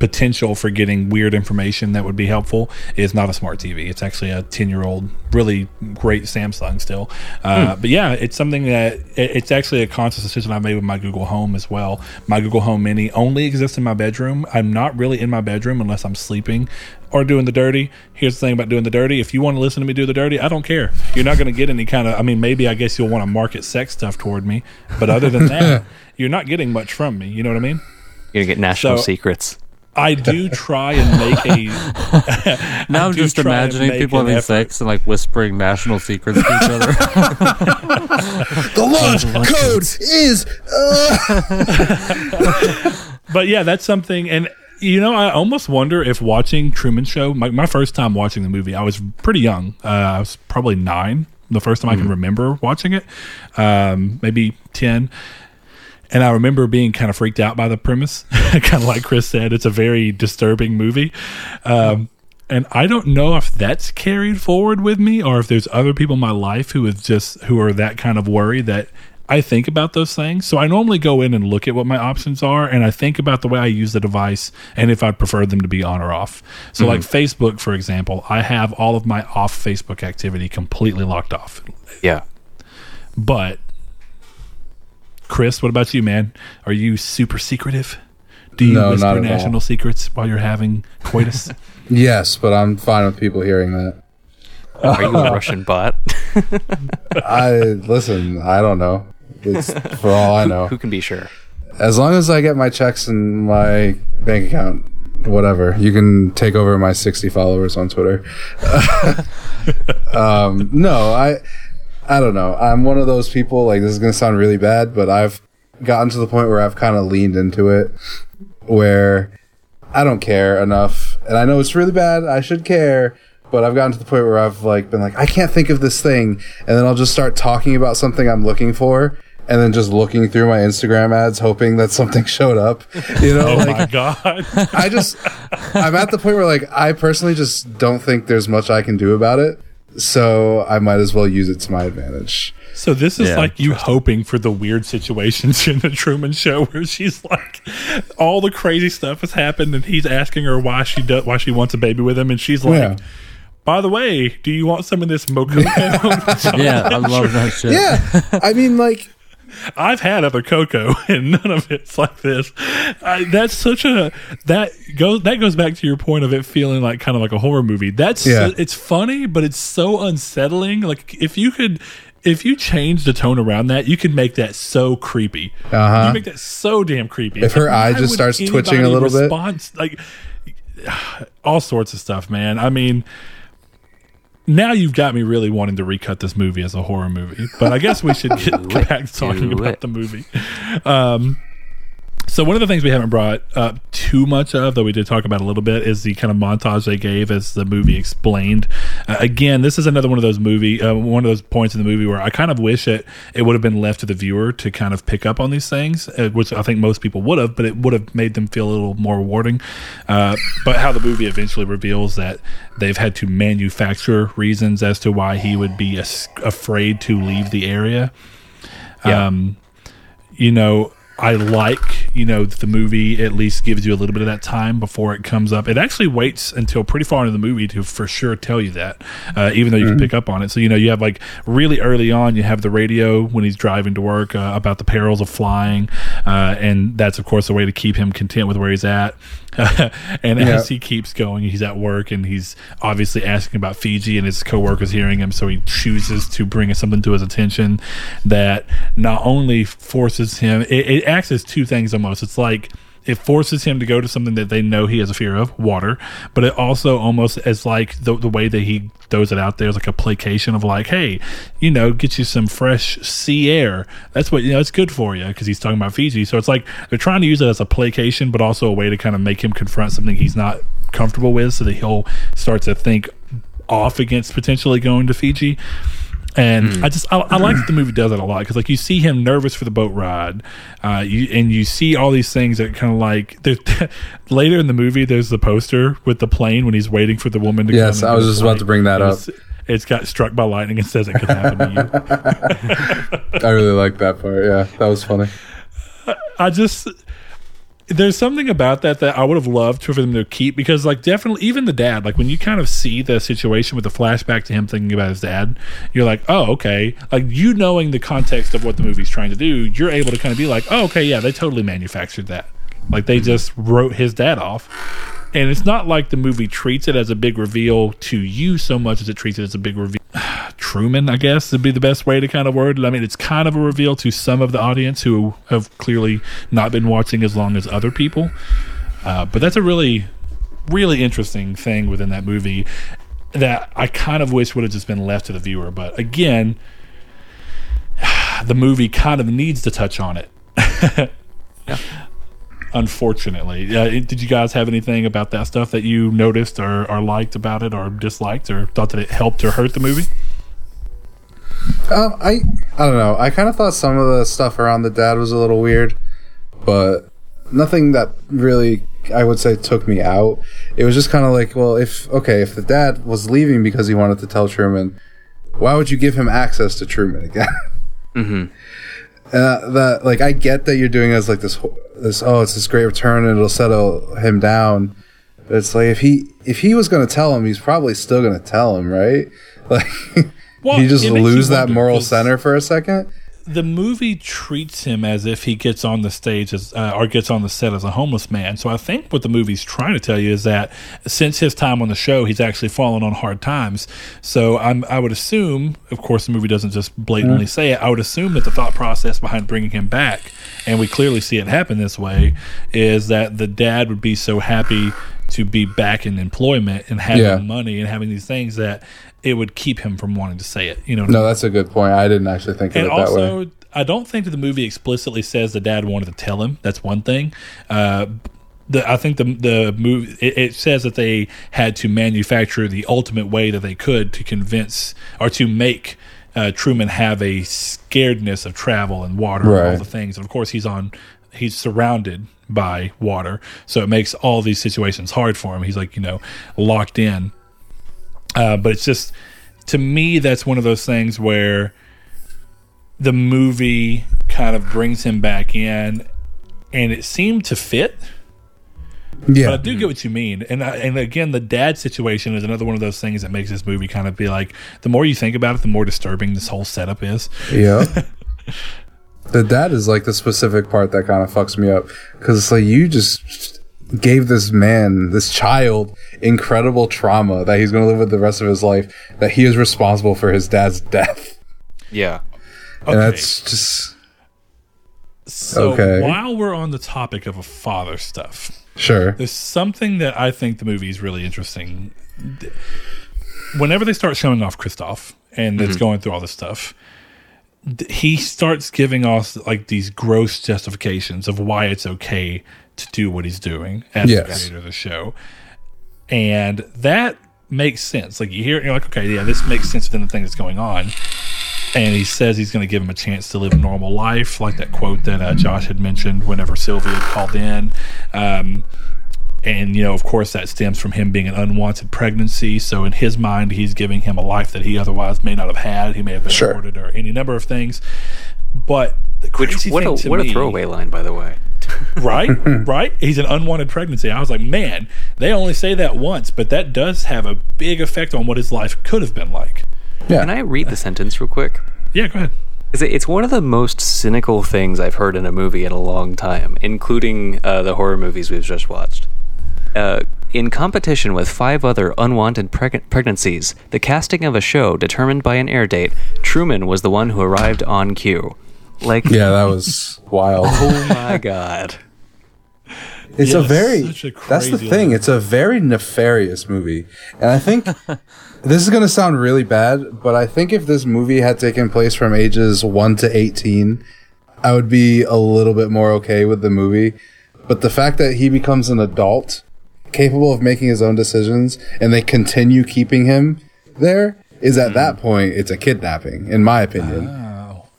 potential for getting weird information that would be helpful, is not a smart T V. It's actually a ten year old really great Samsung still, uh, mm. but yeah, it's something that it, it's actually a conscious decision I made with my Google Home as well. My Google Home Mini only exists in my bedroom. I'm not really in my bedroom unless I'm sleeping or doing the dirty. Here's the thing about doing the dirty: if you want to listen to me do the dirty, I don't care. You're not going to get any kind of, I mean, maybe I guess you'll want to market sex stuff toward me, but other than that, you're not getting much from me, you know what I mean? You're going to get national so, secrets. I do try and make a... now I'm just imagining people having effort. sex and like whispering national secrets to each other. The launch code is... Uh. But yeah, that's something... And you know, I almost wonder if watching Truman Show... My, my first time watching the movie, I was pretty young. Uh, I was probably nine, the first time mm-hmm. I can remember watching it. Um, maybe ten. And I remember being kind of freaked out by the premise. Kind of like Chris said, it's a very disturbing movie. Um, and I don't know if that's carried forward with me or if there's other people in my life who is just who are that kind of worry that I think about those things. So I normally go in and look at what my options are, and I think about the way I use the device and if I prefer them to be on or off. So mm-hmm. like Facebook, for example, I have all of my off Facebook activity completely locked off. Yeah. But... Chris, what about you, man? Are you super secretive? Do you no, whisper national all. secrets while you're having coitus? Yes, but I'm fine with people hearing that. Are you a Russian bot? I listen, I don't know. It's, for all I know. Who, who can be sure? As long as I get my checks in my bank account, whatever. You can take over my sixty followers on Twitter. um, no, I... I don't know. I'm one of those people, like, this is going to sound really bad, but I've gotten to the point where I've kind of leaned into it, where I don't care enough. And I know it's really bad. I should care. But I've gotten to the point where I've, like, been like, I can't think of this thing. And then I'll just start talking about something I'm looking for. And then just looking through my Instagram ads, hoping that something showed up. You know, oh like, my God. I just, I'm at the point where, like, I personally just don't think there's much I can do about it. So I might as well use it to my advantage. So this is yeah, like you hoping for the weird situations in the Truman Show where she's like, all the crazy stuff has happened, and he's asking her why she does, why she wants a baby with him, and she's like, yeah. "By the way, do you want some of this mocha?" Yeah, I love that shit. Yeah, I mean, like, I've had other cocoa, and none of it's like this. I, that's such a that goes that goes back to your point of it feeling like kind of like a horror movie. That's yeah. It's funny, but it's so unsettling. Like if you could, if you change the tone around that, you could make that so creepy. Uh-huh. You make that so damn creepy. If her and eye just starts twitching a little response, bit, like all sorts of stuff, man. I mean. Now you've got me really wanting to recut this movie as a horror movie, but I guess we should get back to talking about the movie. Um, so one of the things we haven't brought up too much of, though we did talk about a little bit, is the kind of montage they gave as the movie explained. Uh, again, this is another one of those movie, uh, one of those points in the movie where I kind of wish it it would have been left to the viewer to kind of pick up on these things, uh, which I think most people would have, but it would have made them feel a little more rewarding. Uh, but how the movie eventually reveals that they've had to manufacture reasons as to why he would be as- afraid to leave the area. Yeah. Um, you know, I like, you know, the movie at least gives you a little bit of that time before it comes up. It actually waits until pretty far into the movie to for sure tell you that, uh, even though you mm-hmm. can pick up on it. So, you know, you have like really early on, you have the radio when he's driving to work uh, about the perils of flying. Uh, and that's, of course, a way to keep him content with where he's at. And yeah. as he keeps going, he's at work and he's obviously asking about Fiji and his coworkers hearing him. So he chooses to bring something to his attention that not only forces him, it, it acts as two things almost. It's like it forces him to go to something that they know he has a fear of, water, but it also almost is like the, the way that he throws it out there is like a placation of like, hey, you know, get you some fresh sea air. That's what, you know, it's good for you, because he's talking about Fiji. So it's like they're trying to use it as a placation, but also a way to kind of make him confront something he's not comfortable with so that he'll start to think off against potentially going to Fiji. And mm. I just I, I like that the movie does that a lot, because like you see him nervous for the boat ride, uh, you and you see all these things that kind of like later in the movie. There's the poster with the plane when he's waiting for the woman to. Yes, come I was just about to bring that up. It's, it's got struck by lightning and says it could happen to you. I really like that part. Yeah, that was funny. I just. There's something about that that I would have loved for them to keep, because like definitely even the dad, like when you kind of see the situation with the flashback to him thinking about his dad, you're like, oh, okay. Like you knowing the context of what the movie's trying to do, you're able to kind of be like, oh, okay, yeah, they totally manufactured that. Like they just wrote his dad off. And it's not like the movie treats it as a big reveal to you so much as it treats it as a big reveal. Truman, I guess, would be the best way to kind of word it. I mean, it's kind of a reveal to some of the audience who have clearly not been watching as long as other people. Uh, but that's a really, really interesting thing within that movie that I kind of wish would have just been left to the viewer. But again, the movie kind of needs to touch on it. Yeah. Unfortunately. Uh, did you guys have anything about that stuff that you noticed or, or liked about it or disliked or thought that it helped or hurt the movie? Um, I I don't know. I kind of thought some of the stuff around the dad was a little weird, but nothing that really, I would say, took me out. It was just kind of like, well, if, okay, if the dad was leaving because he wanted to tell Truman, why would you give him access to Truman again? Mm-hmm. Uh, that, like, I get that you're doing as like this, this, oh, it's this great return and it'll settle him down. But it's like, if he, if he was going to tell him, he's probably still going to tell him, right? Like, well, you just lose that moral center for a second. The movie treats him as if he gets on the stage as, uh, or gets on the set as a homeless man. So I think what the movie's trying to tell you is that since his time on the show, he's actually fallen on hard times. So I'm, I would assume, of course, the movie doesn't just blatantly say it. I would assume that the thought process behind bringing him back, and we clearly see it happen this way, is that the dad would be so happy to be back in employment and having yeah. money and having these things that it would keep him from wanting to say it. You know. No, that's a good point. I didn't actually think of it also, that way. And also, I don't think that the movie explicitly says the dad wanted to tell him. That's one thing. Uh, the, I think the the movie it, it says that they had to manufacture the ultimate way that they could to convince or to make uh, Truman have a scaredness of travel and water right. and all the things. And of course, he's on. He's surrounded by water, so it makes all these situations hard for him. He's like, you know, locked in. Uh, but it's just, to me, that's one of those things where the movie kind of brings him back in, and it seemed to fit. Yeah. But I do get what you mean. And I, and again, the dad situation is another one of those things that makes this movie kind of be like, the more you think about it, the more disturbing this whole setup is. Yeah. The dad is like the specific part that kind of fucks me up, because it's like, you just gave this man, this child, incredible trauma that he's going to live with the rest of his life, that he is responsible for his dad's death. Yeah. Okay. And that's just... So okay. While we're on the topic of a father stuff... Sure. There's something that I think the movie is really interesting. Whenever they start showing off Kristoff, and mm-hmm. it's going through all this stuff... He starts giving us like these gross justifications of why it's okay to do what he's doing as yes. the creator of the show, and that makes sense. Like, you hear, you're like, okay, yeah, this makes sense within the thing that's going on. And he says he's going to give him a chance to live a normal life, like that quote that uh, Josh had mentioned whenever Sylvia called in. Um, And, you know, of course, that stems from him being an unwanted pregnancy. So in his mind, he's giving him a life that he otherwise may not have had. He may have been sure. aborted or any number of things. But the crazy Which, what thing a, to what me, a throwaway line, by the way. Right? Right? He's an unwanted pregnancy. I was like, man, they only say that once, but that does have a big effect on what his life could have been like. Yeah. Can I read the sentence real quick? Yeah, go ahead. It's one of the most cynical things I've heard in a movie in a long time, including uh, the horror movies we've just watched. Uh, in competition with five other unwanted preg- pregnancies, the casting of a show determined by an air date, Truman was the one who arrived on cue. Like, yeah, that was wild. Oh my god! It's yes, a very such a crazy that's the thing. Movie. It's a very nefarious movie, and I think this is going to sound really bad, but I think if this movie had taken place from ages one to eighteen, I would be a little bit more okay with the movie. But the fact that he becomes an adult, capable of making his own decisions, and they continue keeping him there, is at mm. that point it's a kidnapping, in my opinion. Wow.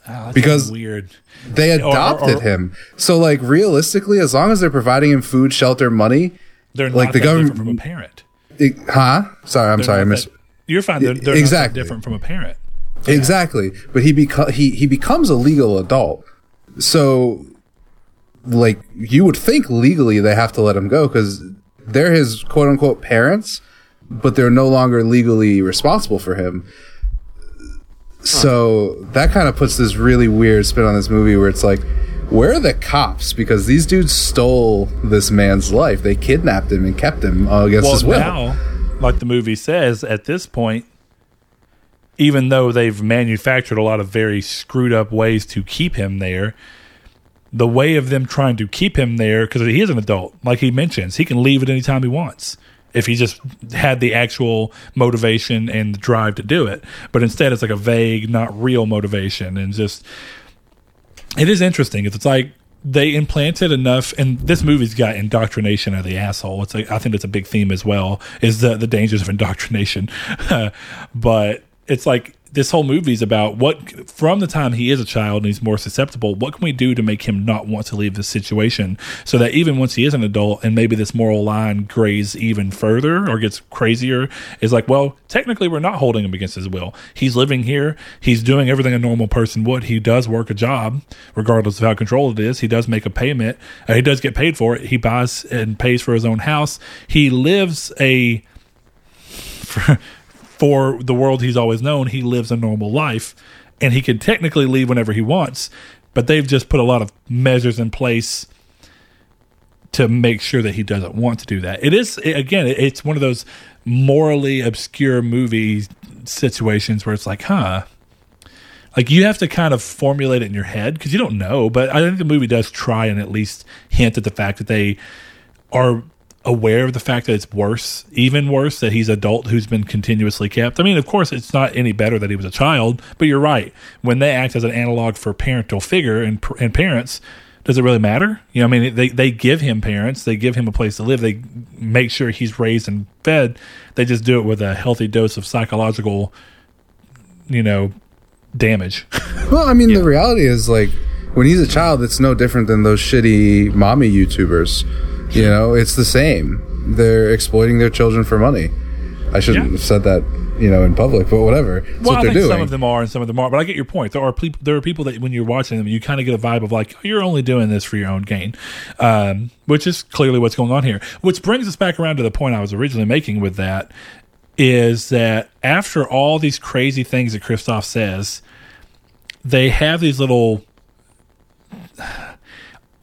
Wow, that's because weird. They adopted or, or, or, him. So like, realistically, as long as they're providing him food, shelter, money, they're like not the that government different from a parent. It, huh? Sorry, I'm they're sorry, I missed. You're fine. They're, they're exactly. not different from a parent. Yeah. Exactly. But he beco- he he becomes a legal adult. So like, you would think legally they have to let him go, because they're his quote-unquote parents, but they're no longer legally responsible for him. Huh. So that kind of puts this really weird spin on this movie where it's like, where are the cops? Because these dudes stole this man's life. They kidnapped him and kept him uh, against well, his will. Well, now, like the movie says, at this point, even though they've manufactured a lot of very screwed up ways to keep him there, the way of them trying to keep him there, because he is an adult, like he mentions, he can leave at any time he wants if he just had the actual motivation and the drive to do it. But instead, it's like a vague, not real motivation. And just, it is interesting. It's like they implanted enough, and this movie's got indoctrination of the asshole. It's like, I think that's a big theme as well, is the, the dangers of indoctrination. But it's like, this whole movie is about what, from the time he is a child and he's more susceptible, what can we do to make him not want to leave this situation, so that even once he is an adult and maybe this moral line grays even further or gets crazier, is like, well, technically we're not holding him against his will. He's living here. He's doing everything a normal person would. He does work a job, regardless of how controlled it is. He does make a payment. Uh, he does get paid for it. He buys and pays for his own house. He lives a... For, For the world he's always known, he lives a normal life, and he can technically leave whenever he wants, but they've just put a lot of measures in place to make sure that he doesn't want to do that. It is, again, it's one of those morally obscure movie situations where it's like, huh, like you have to kind of formulate it in your head because you don't know, but I think the movie does try and at least hint at the fact that they are aware of the fact that it's worse, even worse, that he's an adult who's been continuously kept. I mean, of course, it's not any better that he was a child, but you're right. When they act as an analog for parental figure and and parents, does it really matter? You know, I mean, they, they give him parents. They give him a place to live. They make sure he's raised and fed. They just do it with a healthy dose of psychological, you know, damage. Well, I mean, yeah. The reality is, like, when he's a child, it's no different than those shitty mommy YouTubers. You know, it's the same. They're exploiting their children for money. I shouldn't yeah. have said that, you know, in public, but whatever. That's well, what I they're think doing. Some of them are and some of them aren't, but I get your point. There are, pe- there are people that when you're watching them, you kind of get a vibe of like, you're only doing this for your own gain, um, which is clearly what's going on here. Which brings us back around to the point I was originally making with that, is that after all these crazy things that Kristoff says, they have these little...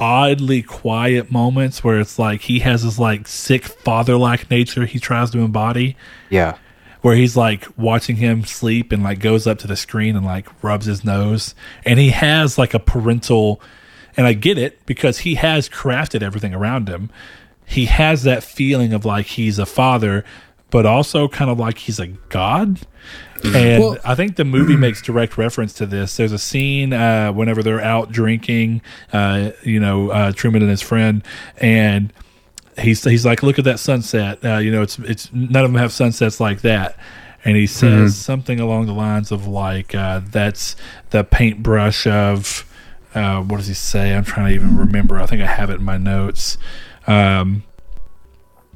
oddly quiet moments where it's like he has this like sick father-like nature he tries to embody. Yeah. Where he's like watching him sleep and like goes up to the screen and like rubs his nose. And he has like a parental, and I get it because he has crafted everything around him. He has that feeling of like he's a father, but also kind of like he's a god. And well, I think the movie makes direct reference to this. There's a scene uh, whenever they're out drinking, uh, you know, uh, Truman and his friend, and he's he's like, "Look at that sunset." Uh, you know, it's it's none of them have sunsets like that. And he says mm-hmm. something along the lines of like, uh, "That's the paintbrush of uh, what does he say?" I'm trying to even remember. I think I have it in my notes, um,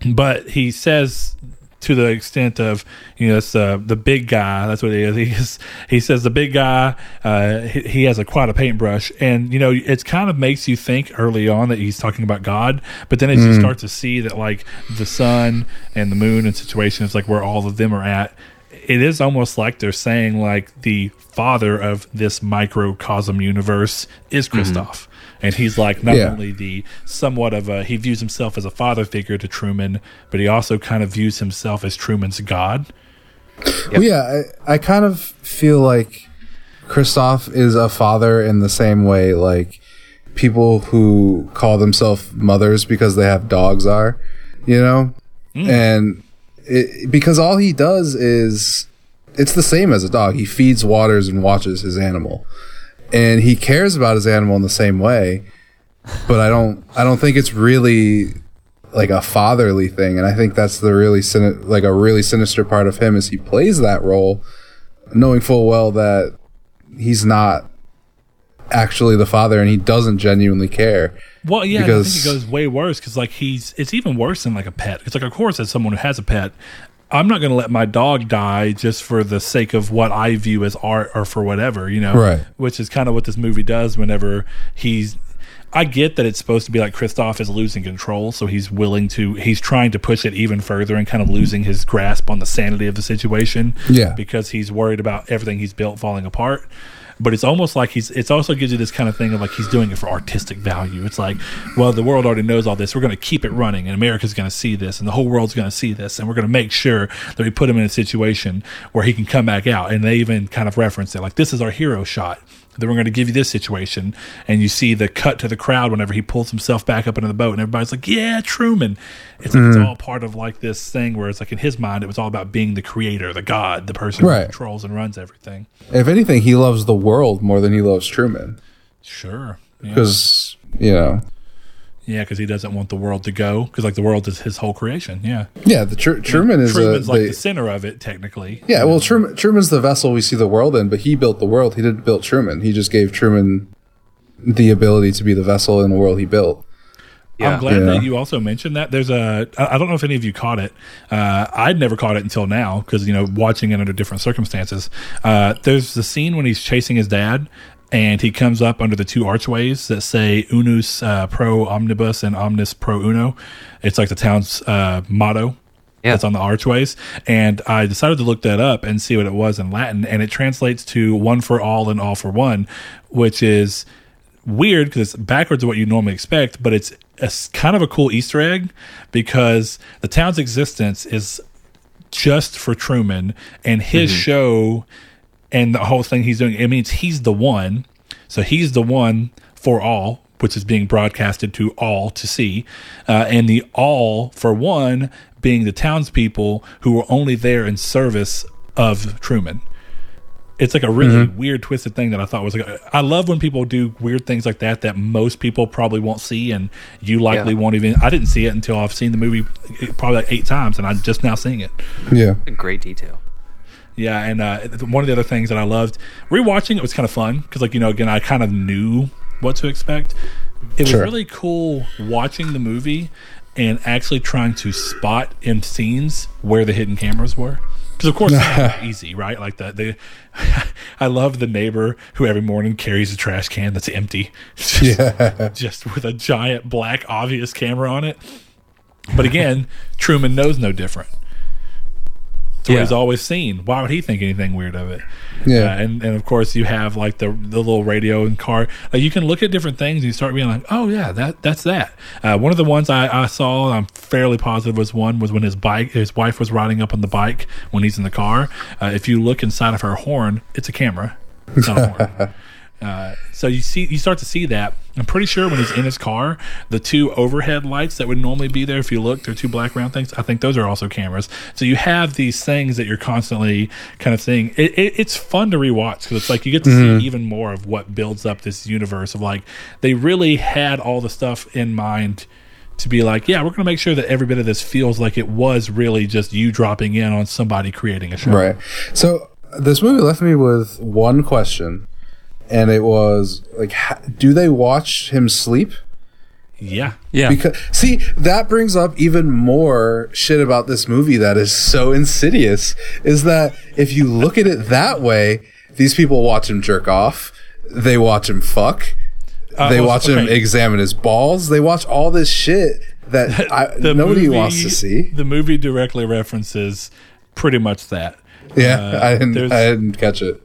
but he says, to the extent of, you know, it's uh, the big guy. That's what he is. He, is, he says the big guy. Uh, he, he has a quite a paintbrush, and you know, it kind of makes you think early on that he's talking about God. But then as mm. you start to see that, like the sun and the moon and situations, like where all of them are at, it is almost like they're saying like the father of this microcosm universe is Kristoff, mm. and he's like not yeah. only the somewhat of a, he views himself as a father figure to Truman, but he also kind of views himself as Truman's god. Yep. Well, yeah, I, I kind of feel like Kristoff is a father in the same way like people who call themselves mothers because they have dogs are, you know, mm. and. It, because all he does is, it's the same as a dog. He feeds, waters, and watches his animal, and he cares about his animal in the same way. But I don't, I don't think it's really like a fatherly thing. And I think that's the really sin- like a really sinister part of him is he plays that role, knowing full well that he's not actually the father, and he doesn't genuinely care. Well, yeah, because I think it goes way worse because, like, he's it's even worse than like a pet. It's like, of course, as someone who has a pet, I'm not going to let my dog die just for the sake of what I view as art or for whatever, you know. Right. Which is kind of what this movie does. Whenever he's, I get that it's supposed to be like Kristoff is losing control, so he's willing to, he's trying to push it even further and kind of losing his grasp on the sanity of the situation. Yeah, because he's worried about everything he's built falling apart. But it's almost like he's, it also gives you this kind of thing of like he's doing it for artistic value. It's like, well, the world already knows all this. We're going to keep it running, and America's going to see this, and the whole world's going to see this, and we're going to make sure that we put him in a situation where he can come back out. And they even kind of reference it like, this is our hero shot. Then we're going to give you this situation. And you see the cut to the crowd whenever he pulls himself back up into the boat, and everybody's like, yeah, Truman. It's, mm. like, it's all part of like this thing where it's like in his mind, it was all about being the creator, the God, the person right. who controls and runs everything. If anything, he loves the world more than he loves Truman. Sure. Because, yeah. you know. Yeah, because he doesn't want the world to go. Because like the world is his whole creation. Yeah. Yeah, the tr- Truman is Truman's a, like they, the center of it technically. Yeah, well, Truman, Truman's the vessel we see the world in, but he built the world. He didn't build Truman. He just gave Truman the ability to be the vessel in the world he built. Yeah. I'm glad yeah. that you also mentioned that. There's a, I don't know if any of you caught it. Uh, I'd never caught it until now because you know watching it under different circumstances. Uh, there's the scene when he's chasing his dad. And he comes up under the two archways that say Unus uh, pro omnibus and Omnis pro uno. It's like the town's uh, motto yeah. that's on the archways. And I decided to look that up and see what it was in Latin. And it translates to one for all and all for one, which is weird because it's backwards of what you normally expect. But it's a, kind of a cool Easter egg because the town's existence is just for Truman and his mm-hmm. show. And the whole thing he's doing, it means he's the one. So he's the one for all, which is being broadcasted to all to see. Uh, and the all for one being the townspeople who were only there in service of Truman. It's like a really mm-hmm. weird, twisted thing that I thought was like, I love when people do weird things like that, that most people probably won't see. And you likely yeah. won't even, I didn't see it until I've seen the movie probably like eight times. And I'm just now seeing it. Yeah. Great detail. Yeah, and uh, one of the other things that I loved rewatching it was kind of fun because, like you know, again, I kind of knew what to expect. It sure. was really cool watching the movie and actually trying to spot in scenes where the hidden cameras were. Because of course, it's easy, right? Like the, the I love the neighbor who every morning carries a trash can that's empty, just, yeah. just with a giant black obvious camera on it. But again, Truman knows no different. It's yeah. what he's always seen. Why would he think anything weird of it? Yeah, uh, and and of course you have like the the little radio and car. Like you can look at different things and you start being like, oh yeah, that that's that. Uh, one of the ones I, I saw, I'm fairly positive was one was when his bike, his wife was riding up on the bike when he's in the car. Uh, if you look inside of her horn, it's a camera. It's not a horn. Uh, so you see, you start to see that. I'm pretty sure when he's in his car, the two overhead lights that would normally be there, if you look, they're two black round things. I think those are also cameras. So you have these things that you're constantly kind of seeing. It, it, it's fun to rewatch because it's like you get to mm-hmm. see even more of what builds up this universe of like they really had all the stuff in mind to be like, yeah, we're going to make sure that every bit of this feels like it was really just you dropping in on somebody creating a show. Right. So this movie left me with one question. And it was like, do they watch him sleep? Yeah, yeah. Because see, that brings up even more shit about this movie that is so insidious. Is that if you look at it that way, these people watch him jerk off, they watch him fuck, uh, they well, watch okay. him examine his balls, they watch all this shit that I, nobody movie, wants to see. The movie directly references pretty much that. Yeah, uh, I didn't, I didn't catch it.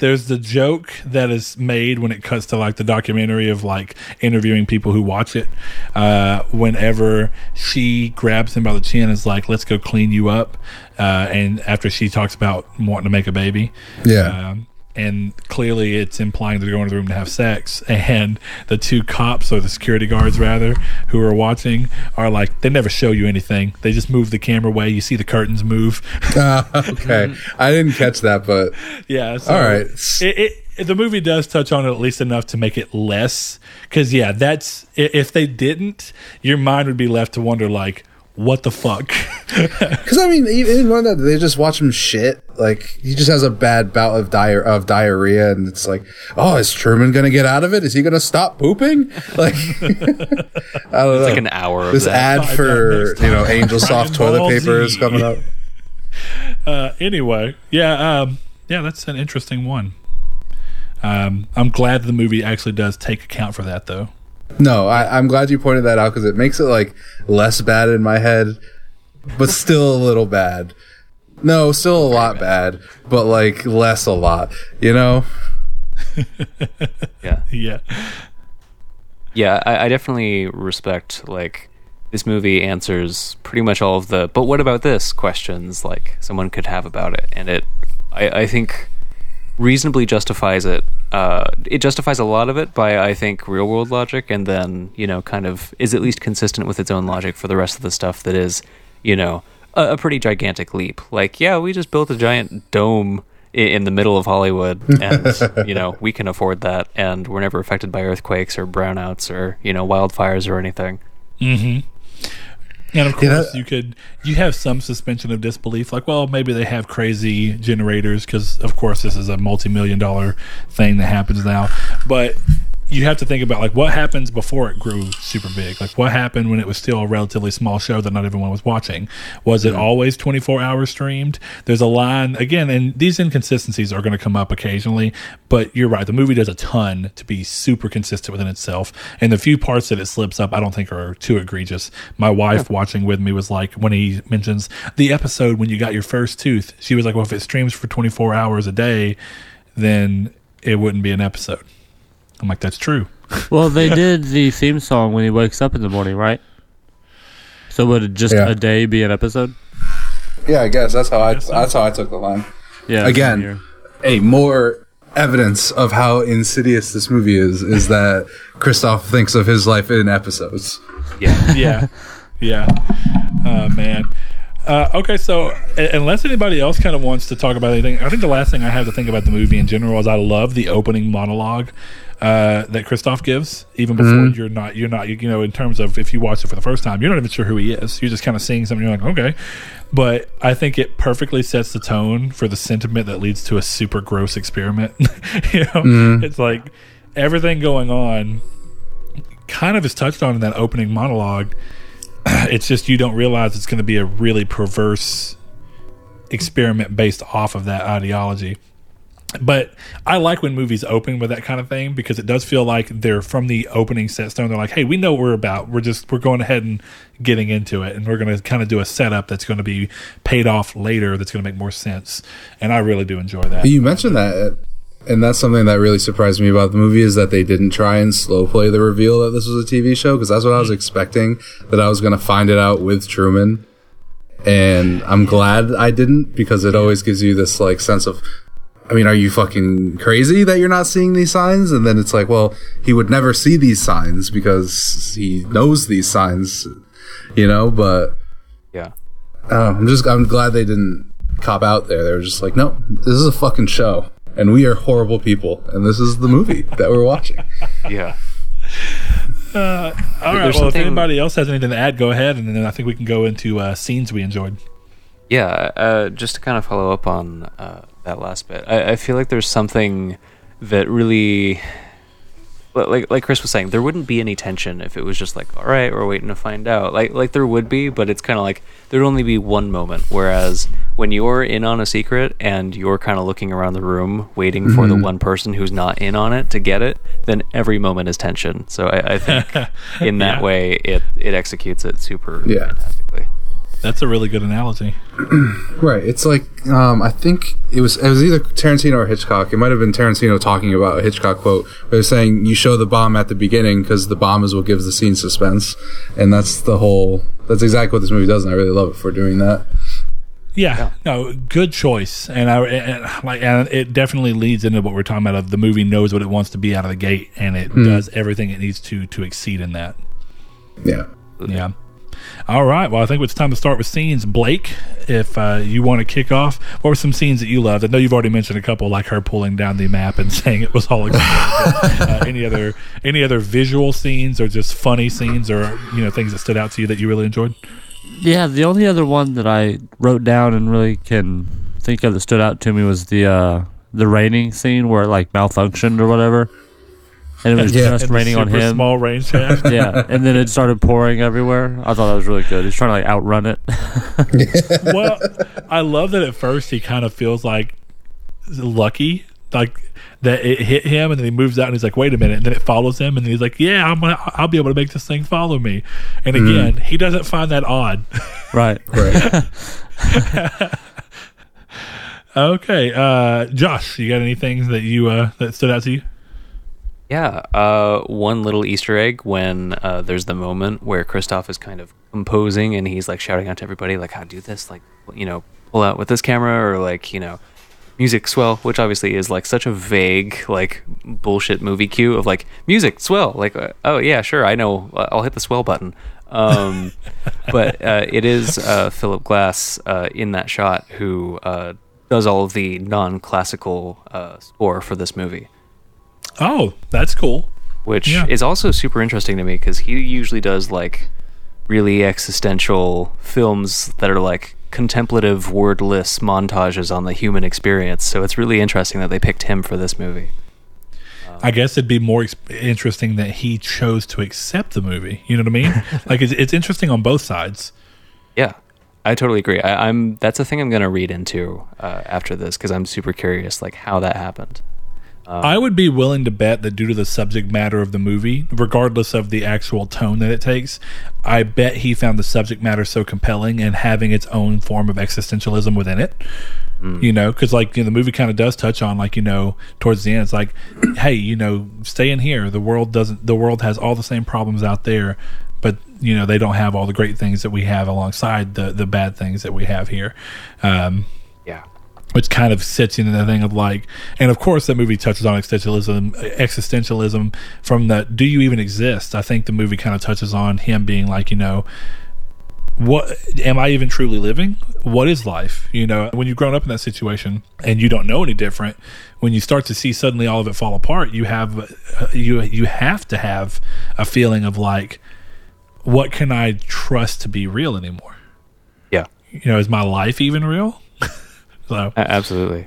There's the joke that is made when it cuts to like the documentary of like interviewing people who watch it. Uh, whenever she grabs him by the chin and is like, let's go clean you up. Uh, and after she talks about wanting to make a baby. Yeah. Um, and clearly it's implying they're going to the room to have sex. And the two cops, or the security guards rather, who are watching are like, they never show you anything. They just move the camera away. You see the curtains move. Uh, okay. I didn't catch that, but... Yeah. So all right. It, it, it, the movie does touch on it at least enough to make it less. Because, yeah, that's... If they didn't, your mind would be left to wonder, like, what the fuck? Because I mean, even one that they just watch him shit. Like he just has a bad bout of diar of diarrhea, and it's like, oh, is Truman gonna get out of it? Is he gonna stop pooping? Like, I don't it's know. Like an hour. Of this that. Ad for you know, Angel Soft toilet paper is coming up. Uh, anyway, yeah, um, yeah, that's an interesting one. Um, I'm glad the movie actually does take account for that, though. No, I, I'm glad you pointed that out because it makes it like less bad in my head, but still a little bad. No, still a lot bad, but like less a lot, you know? Yeah. Yeah. Yeah, I, I definitely respect, like, this movie answers pretty much all of the, but what about this questions, like, someone could have about it. And it, I, I think, reasonably justifies it. Uh, it justifies a lot of it by, I think, real-world logic, and then, you know, kind of is at least consistent with its own logic for the rest of the stuff that is, you know, a, a pretty gigantic leap. Like, yeah, we just built a giant dome in the middle of Hollywood, and, you know, we can afford that, and we're never affected by earthquakes or brownouts or, you know, wildfires or anything. Mm-hmm. And of course, yeah. you could you have some suspension of disbelief, like, well, maybe they have crazy generators, because of course this is a multi-million dollar thing that happens now. But you have to think about, like, what happens before it grew super big? Like, what happened when it was still a relatively small show that not everyone was watching? Was it always twenty-four hours streamed? There's a line, again, and these inconsistencies are going to come up occasionally, but you're right. The movie does a ton to be super consistent within itself. And the few parts that it slips up, I don't think are too egregious. My wife watching with me was like, when he mentions the episode when you got your first tooth, she was like, well, if it streams for twenty-four hours a day, then it wouldn't be an episode. I'm like, that's true. Well, they did the theme song when he wakes up in the morning, right? So would it just yeah. a day be an episode? Yeah, I guess that's how I, I so. that's how I took the line. Yeah. Again, a more evidence of how insidious this movie is is that Christoph thinks of his life in episodes. Yeah. Yeah. Yeah. Oh, man. Uh, okay, so unless anybody else kind of wants to talk about anything, I think the last thing I have to think about the movie in general is I love the opening monologue uh, that Christoph gives, even before mm-hmm. you're not, you're not, you know, in terms of if you watch it for the first time, you're not even sure who he is. You're just kind of seeing something, you're like, okay. But I think it perfectly sets the tone for the sentiment that leads to a super gross experiment. You know, mm-hmm. it's like everything going on kind of is touched on in that opening monologue. It's just you don't realize it's going to be a really perverse experiment based off of that ideology. But I like when movies open with that kind of thing, because it does feel like they're from the opening set stone. They're like, hey, we know what we're about. We're just we're going ahead and getting into it, and we're going to kind of do a setup that's going to be paid off later that's going to make more sense. And I really do enjoy that. You mentioned that, and that's something that really surprised me about the movie, is that they didn't try and slow play the reveal that this was a T V show, because that's what I was expecting, that I was going to find it out with Truman. And I'm glad I didn't, because it always gives you this like sense of, I mean, are you fucking crazy that you're not seeing these signs? And then it's like, well, he would never see these signs because he knows these signs, you know, but yeah, uh, I'm just, I'm glad they didn't cop out there. They were just like, no, this is a fucking show. And we are horrible people, and this is the movie that we're watching. Yeah. Uh, all right. There's well, something... if anybody else has anything to add, go ahead, and then I think we can go into uh, scenes we enjoyed. Yeah, uh, just to kind of follow up on uh, that last bit, I, I feel like there's something that really, like like Chris was saying, there wouldn't be any tension if it was just like, all right, we're waiting to find out. Like like there would be, but it's kind of like there'd only be one moment. Whereas when you're in on a secret and you're kind of looking around the room waiting mm-hmm. for the one person who's not in on it to get it, then every moment is tension. So I, I think in that yeah. way it, it executes it super yeah. fantastically. That's a really good analogy. Right. It's like, um, I think it was it was either Tarantino or Hitchcock. It might have been Tarantino talking about a Hitchcock quote. They're saying, you show the bomb at the beginning because the bomb is what gives the scene suspense. And that's the whole, that's exactly what this movie does, and I really love it for doing that. Yeah, yeah. No, good choice. And I and, like, and it definitely leads into what we're talking about. Of the movie knows what it wants to be out of the gate, and it mm. does everything it needs to to exceed in that. Yeah. Yeah. All right. Well, I think it's time to start with scenes. Blake, if uh, you want to kick off, what were some scenes that you loved? I know you've already mentioned a couple, like her pulling down the map and saying it was all. uh, any other any other visual scenes or just funny scenes, or, you know, things that stood out to you that you really enjoyed? Yeah, the only other one that I wrote down and really can think of that stood out to me was the uh, the raining scene where it like malfunctioned or whatever. And it was yeah, just raining on him. Small rain shaft. Yeah, and then it started pouring everywhere. I thought that was really good. He's trying to like outrun it. Well, I love that at first he kind of feels like lucky, like that it hit him, and then he moves out and he's like, "Wait a minute!" And then it follows him, and then he's like, "Yeah, I'm gonna, I'll be able to make this thing follow me." And again, mm. he doesn't find that odd. Right. Right. Okay, uh, Josh, you got anything that you uh, that stood out to you? Yeah, uh, one little Easter egg when uh, there's the moment where Kristoff is kind of composing and he's like shouting out to everybody, like, "How do this? Like, you know, pull out with this camera," or like, you know, "Music swell," which obviously is like such a vague, like bullshit movie cue of like "music swell," like, "Oh yeah, sure, I know, I'll hit the swell button." Um, but uh, it is uh, Philip Glass uh, in that shot who uh, does all of the non-classical uh, score for this movie. Oh, that's cool. Which yeah. is also super interesting to me because he usually does like really existential films that are like contemplative, wordless montages on the human experience. So it's really interesting that they picked him for this movie. Um, I guess it'd be more ex- interesting that he chose to accept the movie. You know what I mean? Like it's, it's interesting on both sides. Yeah, I totally agree. I, I'm that's a thing I'm going to read into uh, after this because I'm super curious like how that happened. Um, I would be willing to bet that due to the subject matter of the movie, regardless of the actual tone that it takes, I bet he found the subject matter so compelling and having its own form of existentialism within it. Mm. You know, because like you know, the movie kind of does touch on like, you know, towards the end, it's like, hey, you know, stay in here. The world doesn't. The world has all the same problems out there, but you know they don't have all the great things that we have alongside the the bad things that we have here. Um, yeah. Which kind of sits into the thing of like, and of course that movie touches on existentialism, existentialism from the "do you even exist?" I think the movie kind of touches on him being like, you know, what am I even truly living? What is life? You know, when you've grown up in that situation and you don't know any different, when you start to see suddenly all of it fall apart, you have you you have to have a feeling of like, what can I trust to be real anymore? Yeah, you know, is my life even real? So, absolutely.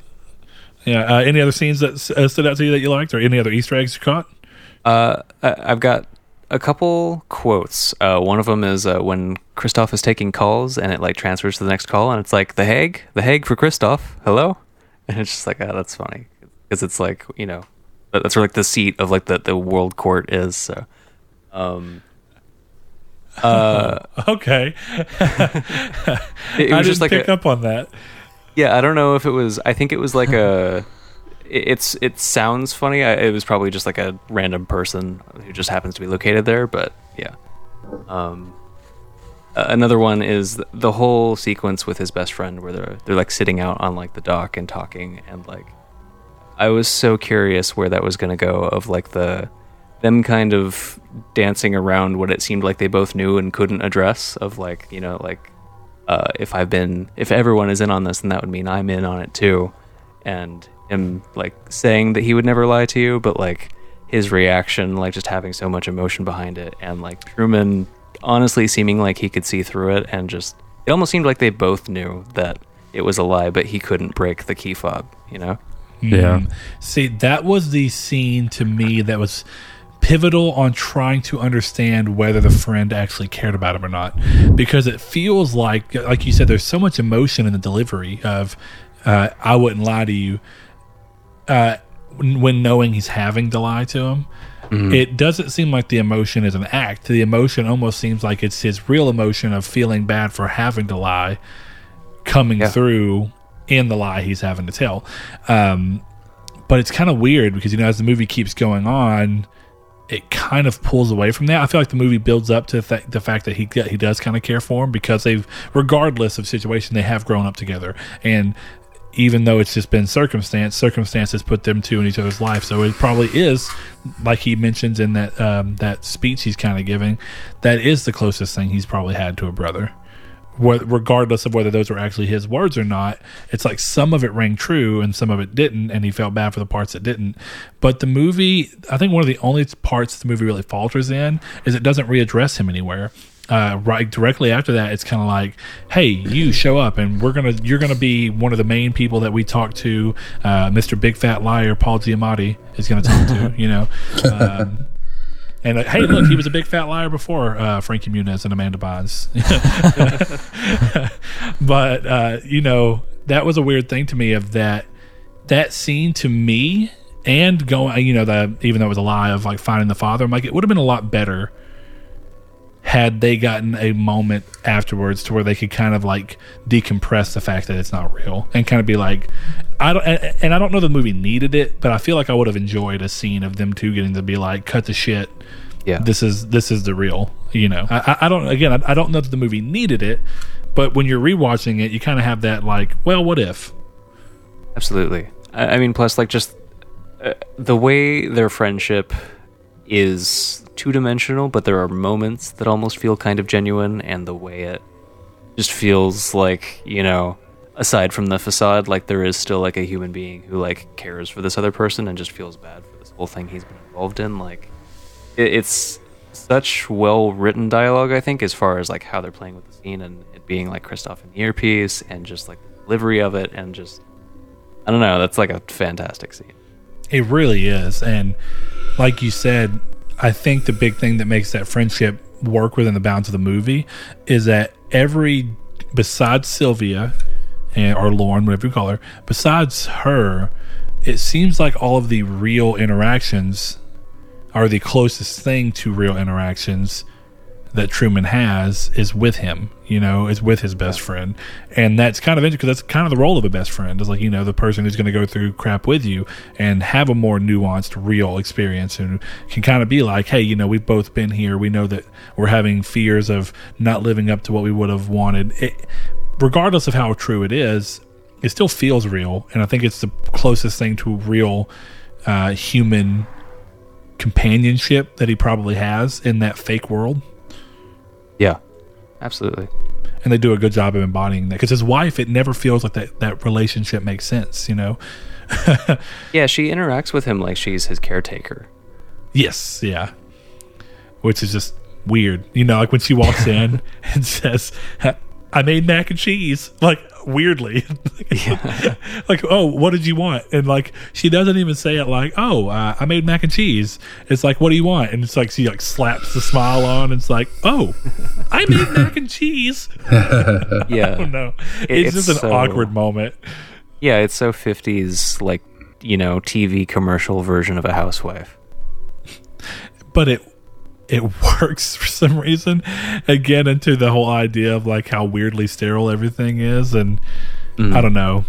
Yeah. Uh, any other scenes that uh, stood out to you that you liked, or any other Easter eggs you caught? Uh, I've got a couple quotes. Uh, one of them is uh, when Kristoff is taking calls, and it like transfers to the next call, and it's like the Hague, the Hague for Kristoff. Hello, and it's just like, oh, that's funny because it's like you know that's where like the seat of like the, the world court is. So, um, uh, okay, it, it I was just like pick a, up on that. Yeah, I don't know if it was. I think it was like a. It's it sounds funny. I, it was probably just like a random person who just happens to be located there. But yeah, um, uh, another one is the whole sequence with his best friend where they're they're like sitting out on like the dock and talking and like. I was so curious where that was going to go of like the them kind of dancing around what it seemed like they both knew and couldn't address of like you know like. Uh, if I've been, if everyone is in on this, then that would mean I'm in on it too. And him like saying that he would never lie to you, but like his reaction, like just having so much emotion behind it, and like Truman honestly seeming like he could see through it, and just it almost seemed like they both knew that it was a lie, but he couldn't break the key fob, you know? Yeah. Mm. See, that was the scene to me that was pivotal on trying to understand whether the friend actually cared about him or not, because it feels like like you said there's so much emotion in the delivery of uh I wouldn't lie to you uh when knowing he's having to lie to him. Mm-hmm. It doesn't seem like the emotion is an act. The emotion almost seems like it's his real emotion of feeling bad for having to lie coming yeah. through in the lie he's having to tell. Um but it's kind of weird because you know as the movie keeps going on it kind of pulls away from that. I feel like the movie builds up to th- the fact that he he does kind of care for him because they've, regardless of situation, they have grown up together. And even though it's just been circumstance, circumstances put them two in each other's life. So it probably is, like he mentions in that um, that speech he's kind of giving, that is the closest thing he's probably had to a brother. Wh- regardless of whether those were actually his words or not, it's like some of it rang true and some of it didn't, and he felt bad for the parts that didn't. But the movie, I think one of the only parts the movie really falters in is it doesn't readdress him anywhere. Uh, right directly after that, it's kind of like, hey, you show up and we're gonna, you're gonna be one of the main people that we talk to. Uh, Mister Big Fat Liar Paul Giamatti is gonna talk to, you know. Um, And uh, hey, look, he was a big fat liar before uh, Frankie Muniz and Amanda Bynes. But, uh, you know, that was a weird thing to me of that that scene to me and going, you know, the, even though it was a lie of like finding the father, I'm like, it would have been a lot better had they gotten a moment afterwards to where they could kind of like decompress the fact that it's not real and kind of be like, I don't, and I don't know the movie needed it, but I feel like I would have enjoyed a scene of them two getting to be like, cut the shit. Yeah. This is, this is the real, you know, I, I don't, again, I, I don't know that the movie needed it, but when you're rewatching it, you kind of have that like, well, what if? Absolutely. I, I mean, plus like just uh, the way their friendship is two-dimensional, but there are moments that almost feel kind of genuine, and the way it just feels like, you know, aside from the facade, like there is still like a human being who like cares for this other person and just feels bad for this whole thing he's been involved in. Like it, it's such well-written dialogue, I think, as far as like how they're playing with the scene and it being like Christoph in the earpiece and just like the delivery of it, and just, I don't know, that's like a fantastic scene. It really is. And like you said, I think the big thing that makes that friendship work within the bounds of the movie is that every, besides Sylvia and, or Lauren, whatever you call her, besides her, it seems like all of the real interactions are the closest thing to real interactions that Truman has is with him, you know, is with his best friend. And that's kind of interesting because that's kind of the role of a best friend, is like, you know, the person who's going to go through crap with you and have a more nuanced, real experience, and can kind of be like, hey, you know, we've both been here. We know that we're having fears of not living up to what we would have wanted. It, regardless of how true it is, it still feels real. And I think it's the closest thing to real uh, human companionship that he probably has in that fake world. Yeah, absolutely. And they do a good job of embodying that, because his wife, it never feels like that, that relationship makes sense, you know? Yeah, she interacts with him like she's his caretaker. Yes, yeah. Which is just weird. You know, like when she walks in and says, I made mac and cheese. Like, weirdly. Yeah. Like, oh, what did you want? And like, she doesn't even say it like, oh, uh, I made mac and cheese. It's like, what do you want? And it's like, she like slaps the smile on, and it's like, oh, I made mac and cheese. Yeah. I don't know. It, it's, it's just an so, awkward moment. Yeah, it's so fifties, like, you know, T V commercial version of a housewife. But it It works for some reason. Again, into the whole idea of like how weirdly sterile everything is, and mm. I don't know.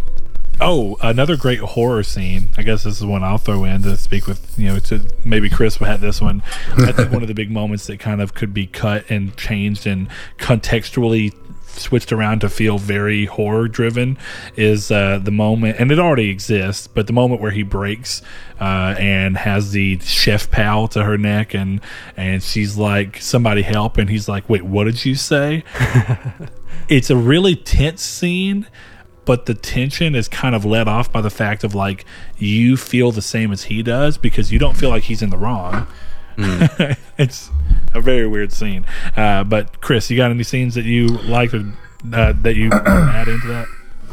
Oh, another great horror scene. I guess this is one I'll throw in to speak with, you know, to maybe Chris had this one. I think one of the big moments that kind of could be cut and changed and contextually switched around to feel very horror driven is uh, the moment, and it already exists, but the moment where he breaks uh, and has the chef pal to her neck, and and she's like, somebody help, and he's like, wait, what did you say? It's a really tense scene, but the tension is kind of let off by the fact of like, you feel the same as he does because you don't feel like he's in the wrong. Mm. It's a very weird scene. Uh, but Chris, you got any scenes that you like or, uh, that you add into that?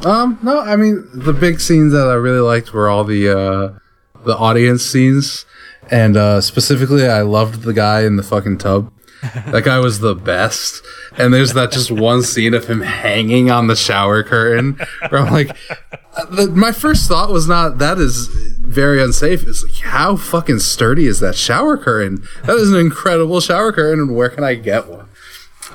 Um, no, I mean, the big scenes that I really liked were all the uh, the audience scenes, and uh, specifically, I loved the guy in the fucking tub. That guy was the best. And there's that just one scene of him hanging on the shower curtain where I'm like, the, my first thought was not, that is very unsafe. It's like, how fucking sturdy is that shower curtain? That is an incredible shower curtain, and where can I get one?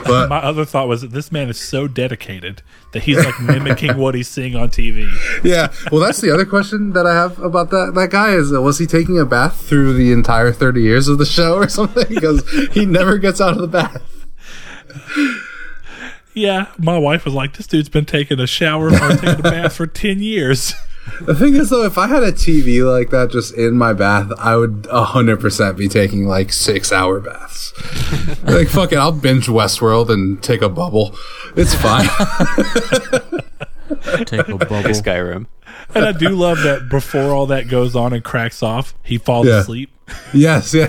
But my other thought was that this man is so dedicated that he's like mimicking what he's seeing on T V. Yeah. Well, that's the other question that I have about that that guy is, uh, was he taking a bath through the entire thirty years of the show or something? Because he never gets out of the bath. Yeah. My wife was like, this dude's been taking a shower or taking a bath for ten years. The thing is, though, if I had a T V like that just in my bath, I would one hundred percent be taking, like, six-hour baths. Like, fuck it, I'll binge Westworld and take a bubble. It's fine. Take a bubble. Skyrim. And I do love that before all that goes on and cracks off, he falls yeah. asleep. Yes, yeah.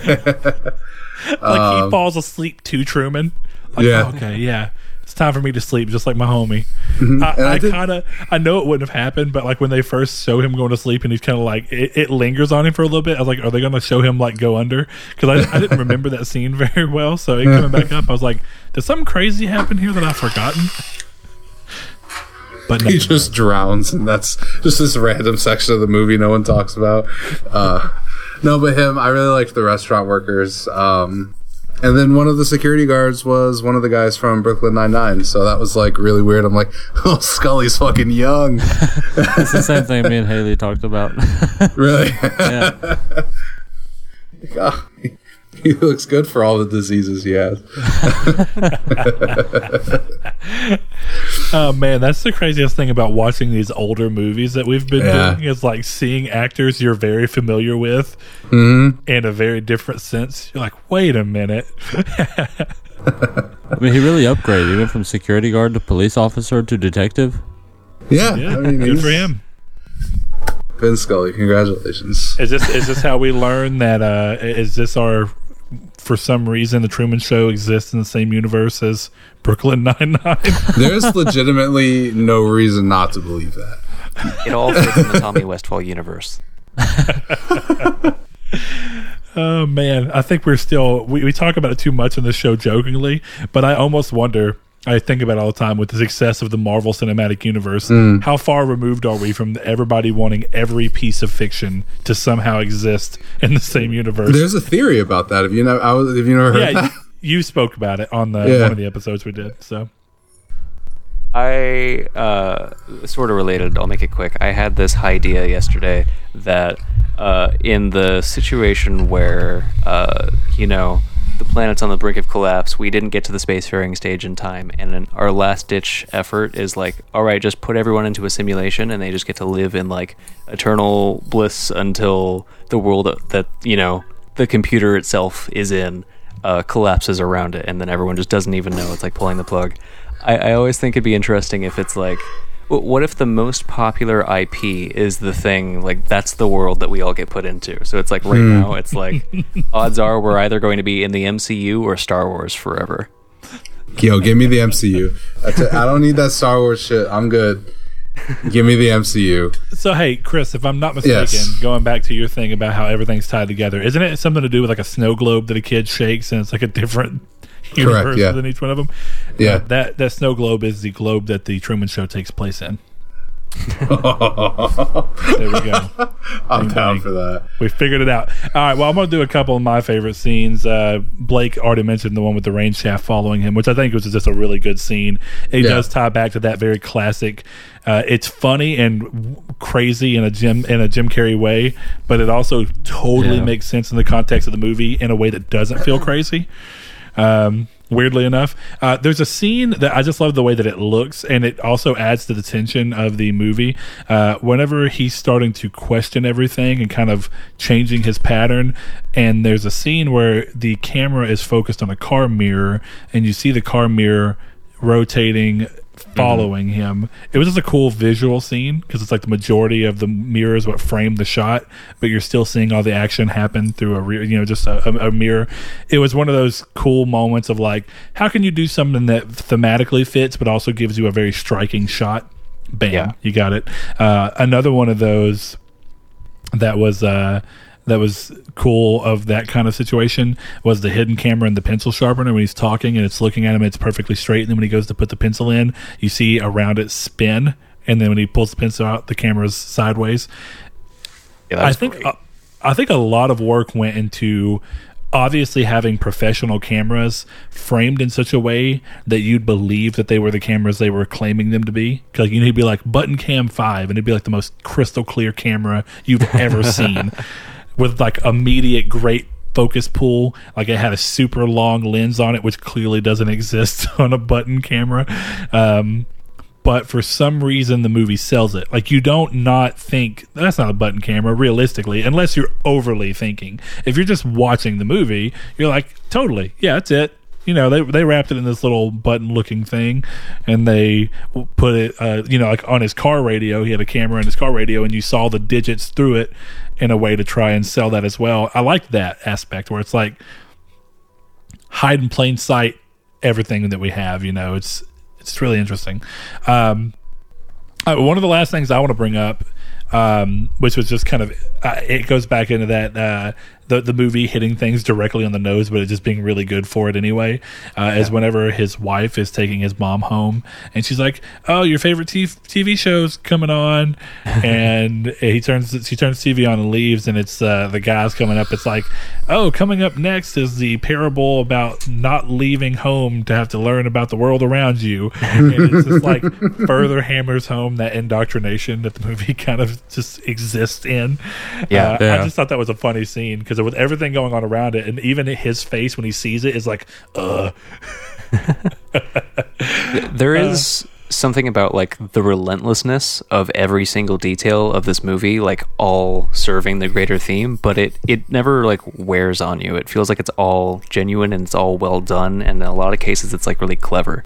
Like, um, he falls asleep to Truman. Like, yeah. Oh, okay, yeah. It's time for me to sleep, just like my homie. Mm-hmm. I, I, I kind of, I know it wouldn't have happened, but like when they first show him going to sleep, and he's kind of like, it, it lingers on him for a little bit. I was like, are they going to show him like go under? Because I, I didn't remember that scene very well. So it coming back up, I was like, did something crazy happen here that I've forgotten? But no, he just no. drowns, and that's just this random section of the movie no one talks about. Uh, no, but him, I really liked the restaurant workers. Um, And then one of the security guards was one of the guys from Brooklyn Nine-Nine, so that was, like, really weird. I'm like, oh, Scully's fucking young. It's the same thing me and Haley talked about. Really? Yeah. God, he looks good for all the diseases he has. Oh, man, that's the craziest thing about watching these older movies that we've been yeah. doing is, like, seeing actors you're very familiar with mm-hmm. in a very different sense. You're like, wait a minute. I mean, he really upgraded. He went from security guard to police officer to detective. Yeah. yeah I mean, good for him. Ben Scully, congratulations. Is this is this how we learn that, uh, is this our... for some reason the Truman Show exists in the same universe as Brooklyn Nine-Nine? There's legitimately no reason not to believe that. It all fits in the Tommy Westfall universe. Oh, man. I think we're still... We, we talk about it too much in this show jokingly, but I almost wonder... I think about it all the time with the success of the Marvel Cinematic Universe. Mm. How far removed are we from everybody wanting every piece of fiction to somehow exist in the same universe? There's a theory about that. Have you know, I was, have you never heard yeah, that? You, you spoke about it on the yeah. one of the episodes we did. So, I uh, sort of related. I'll make it quick. I had this idea yesterday that uh, in the situation where uh, you know. the planet's on the brink of collapse, we didn't get to the spacefaring stage in time, and our last ditch effort is like, alright, just put everyone into a simulation and they just get to live in like eternal bliss until the world that, you know, the computer itself is in uh, collapses around it, and then everyone just doesn't even know. It's like pulling the plug. I, I always think it'd be interesting if it's like, what if the most popular I P is the thing, like, that's the world that we all get put into? So it's like, right hmm. now, it's like, odds are we're either going to be in the M C U or Star Wars forever. Yo, give me the M C U. That's a, I don't need that Star Wars shit. I'm good. Give me the M C U. So, hey, Chris, if I'm not mistaken, yes. going back to your thing about how everything's tied together, isn't it something to do with, like, a snow globe that a kid shakes and it's, like, a different... universe yeah. than each one of them. Yeah, uh, that that snow globe is the globe that the Truman Show takes place in. Oh. There we go. I'm down for that. We figured it out. All right. Well, I'm going to do a couple of my favorite scenes. Uh, Blake already mentioned the one with the rain shaft following him, which I think was just a really good scene. It yeah. does tie back to that very classic. Uh, it's funny and w- crazy in a Jim in a Jim Carrey way, but it also totally yeah. makes sense in the context of the movie in a way that doesn't feel crazy. Um, weirdly enough, uh, there's a scene that I just love the way that it looks, and it also adds to the tension of the movie. Uh, whenever he's starting to question everything and kind of changing his pattern, and there's a scene where the camera is focused on a car mirror, and you see the car mirror rotating, following mm-hmm. him. It was just a cool visual scene because it's like the majority of the mirror is what framed the shot, but you're still seeing all the action happen through a rear, you know, just a, a, a mirror. It was one of those cool moments of like, how can you do something that thematically fits but also gives you a very striking shot? Bam, yeah. you got it. Uh, another one of those that was uh, that was cool of that kind of situation was the hidden camera and the pencil sharpener when he's talking and it's looking at him, it's perfectly straight, and then when he goes to put the pencil in, you see around it spin, and then when he pulls the pencil out, the camera's sideways. Yeah, I think uh, I think a lot of work went into obviously having professional cameras framed in such a way that you'd believe that they were the cameras they were claiming them to be. Because you know, he'd be like button cam five, and it'd be like the most crystal clear camera you've ever seen. With like immediate great focus pull, like it had a super long lens on it, which clearly doesn't exist on a button camera. Um, but for some reason, the movie sells it. Like you don't not think that's not a button camera, realistically, unless you're overly thinking. If you're just watching the movie, you're like, totally, yeah, that's it. You know, they they wrapped it in this little button-looking thing, and they put it, uh, you know, like on his car radio. He had a camera in his car radio, and you saw the digits through it in a way to try and sell that as well. I like that aspect where it's like hide in plain sight everything that we have. You know, it's it's really interesting. Um, one of the last things I want to bring up, um, which was just kind of, uh, it goes back into that uh, the the movie hitting things directly on the nose, but it just being really good for it anyway. Uh, yeah. As whenever his wife is taking his mom home, and she's like, "Oh, your favorite t- TV show's coming on," and he turns she turns T V on and leaves, and it's uh, the guy's coming up. It's like, "Oh, coming up next is the parable about not leaving home to have to learn about the world around you," and it's just like further hammers home that indoctrination that the movie kind of just exists in. Yeah, uh, yeah. I just thought that was a funny scene because with everything going on around it, and even his face when he sees it is like, "Ugh." There is uh, something about like the relentlessness of every single detail of this movie, like all serving the greater theme, but it it never like wears on you. It feels like it's all genuine and it's all well done, and in a lot of cases, it's like really clever.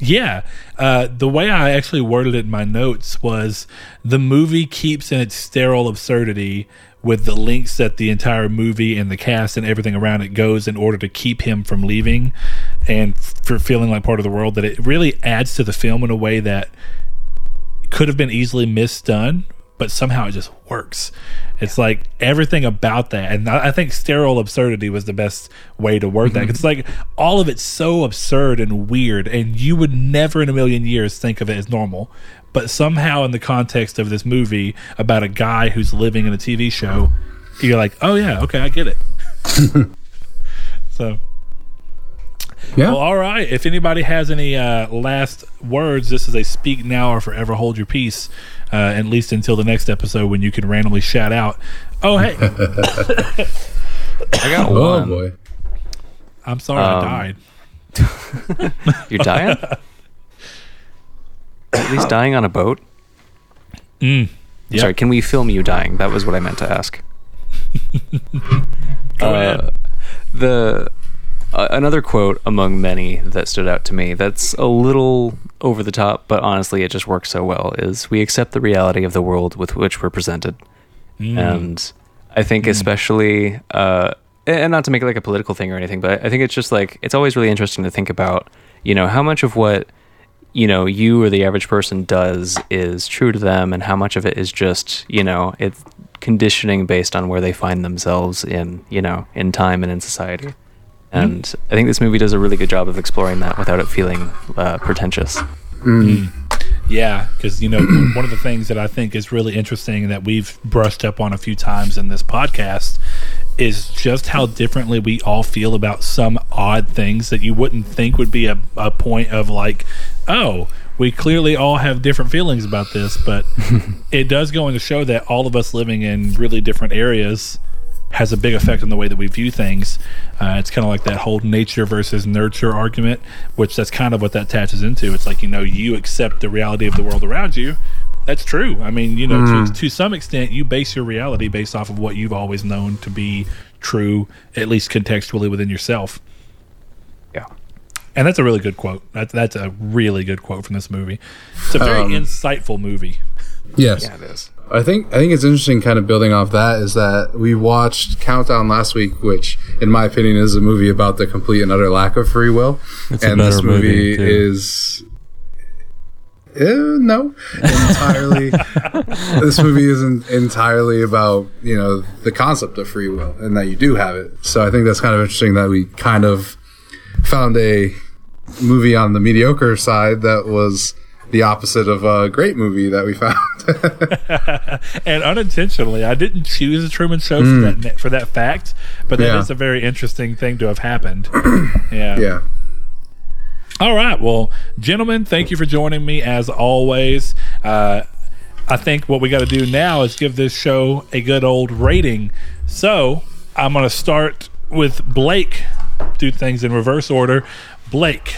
Yeah, uh, the way I actually worded it in my notes was the movie keeps in its sterile absurdity with the links that the entire movie and the cast and everything around it goes in order to keep him from leaving and for feeling like part of the world, that it really adds to the film in a way that could have been easily misdone, but somehow it just works. It's like everything about that, and I think sterile absurdity was the best way to word that. It's like all of it's so absurd and weird, and you would never in a million years think of it as normal, but somehow in the context of this movie about a guy who's living in a T V show, you're like, "Oh yeah, okay, I get it." So yeah. Well, all right. If anybody has any uh, last words, this is a speak now or forever hold your peace, uh, at least until the next episode when you can randomly shout out, "Oh, hey." I got oh, one. Boy. I'm sorry um, I died. You're dying? At least dying on a boat? Mm, yep. Sorry, can we film you dying? That was what I meant to ask. Go uh, ahead. The... Uh, another quote among many that stood out to me that's a little over the top, but honestly it just works so well, is we accept the reality of the world with which we're presented. Mm. And I think mm. especially, uh, and not to make it like a political thing or anything, but I think it's just like, it's always really interesting to think about, you know, how much of what, you know, you or the average person does is true to them, and how much of it is just, you know, it's conditioning based on where they find themselves in, you know, in time and in society. And I think this movie does a really good job of exploring that without it feeling uh, pretentious. Mm. Yeah, because, you know, one of the things that I think is really interesting that we've brushed up on a few times in this podcast is just how differently we all feel about some odd things that you wouldn't think would be a, a point of like, oh, we clearly all have different feelings about this, but it does go in to show that all of us living in really different areas has a big effect on the way that we view things. Uh, it's kind of like that whole nature versus nurture argument, which that's kind of what that attaches into. It's like, you know, you accept the reality of the world around you. That's true. I mean, you know, mm. to, to some extent, you base your reality based off of what you've always known to be true, at least contextually within yourself. Yeah. And that's a really good quote. That, that's a really good quote from this movie. It's a very um, insightful movie. Yes. Yeah, it is. I think I think it's interesting, kind of building off that, is that we watched Countdown last week, which, in my opinion, is a movie about the complete and utter lack of free will. It's and this movie, movie is... Eh, no. Entirely... This movie isn't entirely about, you know, the concept of free will and that you do have it. So I think that's kind of interesting that we kind of found a movie on the mediocre side that was... the opposite of a great movie that we found. And unintentionally, I didn't choose the Truman Show mm. for, that, for that fact, but that yeah. is a very interesting thing to have happened. Yeah. Yeah. All right. Well, gentlemen, thank you for joining me as always. Uh, I think what we got to do now is give this show a good old rating. So I'm going to start with Blake, do things in reverse order. Blake,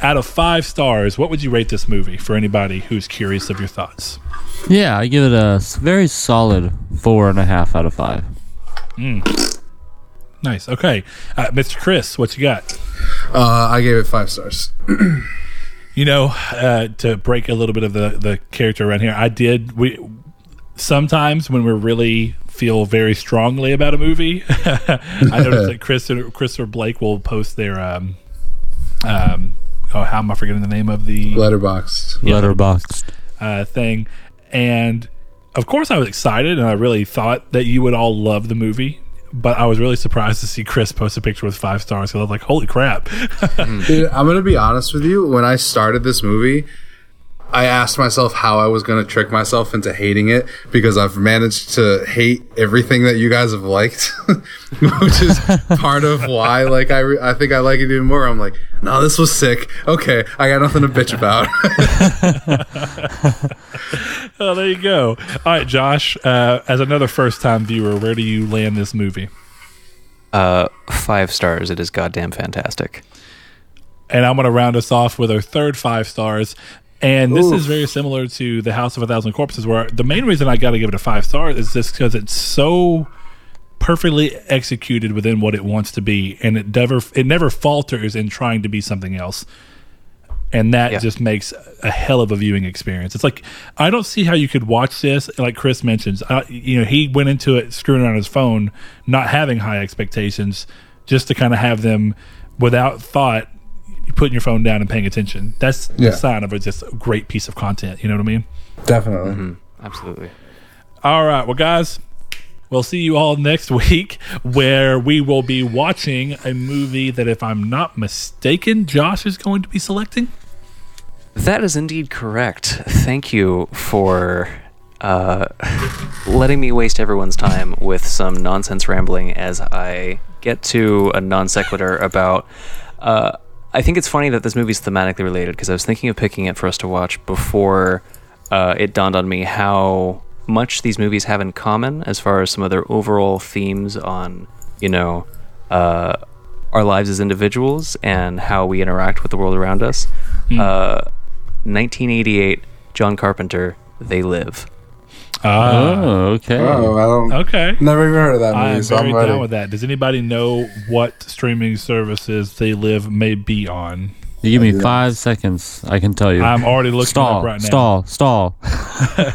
out of five stars, what would you rate this movie for anybody who's curious of your thoughts? Yeah, I give it a very solid four and a half out of five. Mm. Nice. Okay. Uh, Mister Chris, what you got? Uh, I gave it five stars. You know, uh, to break a little bit of the, the character around here, I did... we. Sometimes when we really feel very strongly about a movie, I noticed that Chris or, Chris or Blake will post their... um. um Oh, how am I forgetting the name of the Letterboxd? Yeah, Letterboxd uh, thing, and of course I was excited, and I really thought that you would all love the movie. But I was really surprised to see Chris post a picture with five stars. So I was like, holy crap. Dude, I'm going to be honest with you. When I started this movie, I asked myself how I was going to trick myself into hating it, because I've managed to hate everything that you guys have liked, which is part of why like I, re- I think I like it even more. I'm like, no, this was sick. Okay, I got nothing to bitch about. Oh, there you go. All right, Josh, uh, as another first-time viewer, where do you land this movie? Uh, five stars. It is goddamn fantastic. And I'm going to round us off with our third five stars. And this Ooh. is very similar to The House of a Thousand Corpses, where the main reason I got to give it a five stars is just because it's so perfectly executed within what it wants to be, and it never it never falters in trying to be something else. And that yeah. just makes a hell of a viewing experience. It's like, I don't see how you could watch this. Like Chris mentions, I, you know, he went into it screwing around his phone, not having high expectations, just to kind of have them without thought. Putting your phone down and paying attention. That's yeah. the sign of a just a great piece of content. You know what I mean? Definitely. Mm-hmm. Absolutely. All right. Well, guys, we'll see you all next week, where we will be watching a movie that, if I'm not mistaken, Josh is going to be selecting. That is indeed correct. Thank you for uh, letting me waste everyone's time with some nonsense rambling as I get to a non sequitur about... Uh, I think it's funny that this movie's thematically related, because I was thinking of picking it for us to watch before uh, it dawned on me how much these movies have in common as far as some of their overall themes on, you know, uh, our lives as individuals and how we interact with the world around us. Mm. Uh, nineteen eighty-eight, John Carpenter, They Live. Uh, oh, okay. Oh, I don't, okay. Never even heard of that movie. I'm so very I'm down with that. Does anybody know what streaming services They Live may be on? You give me yeah. five seconds. I can tell you. I'm already looking stall, up right now. Stall, stall, stall.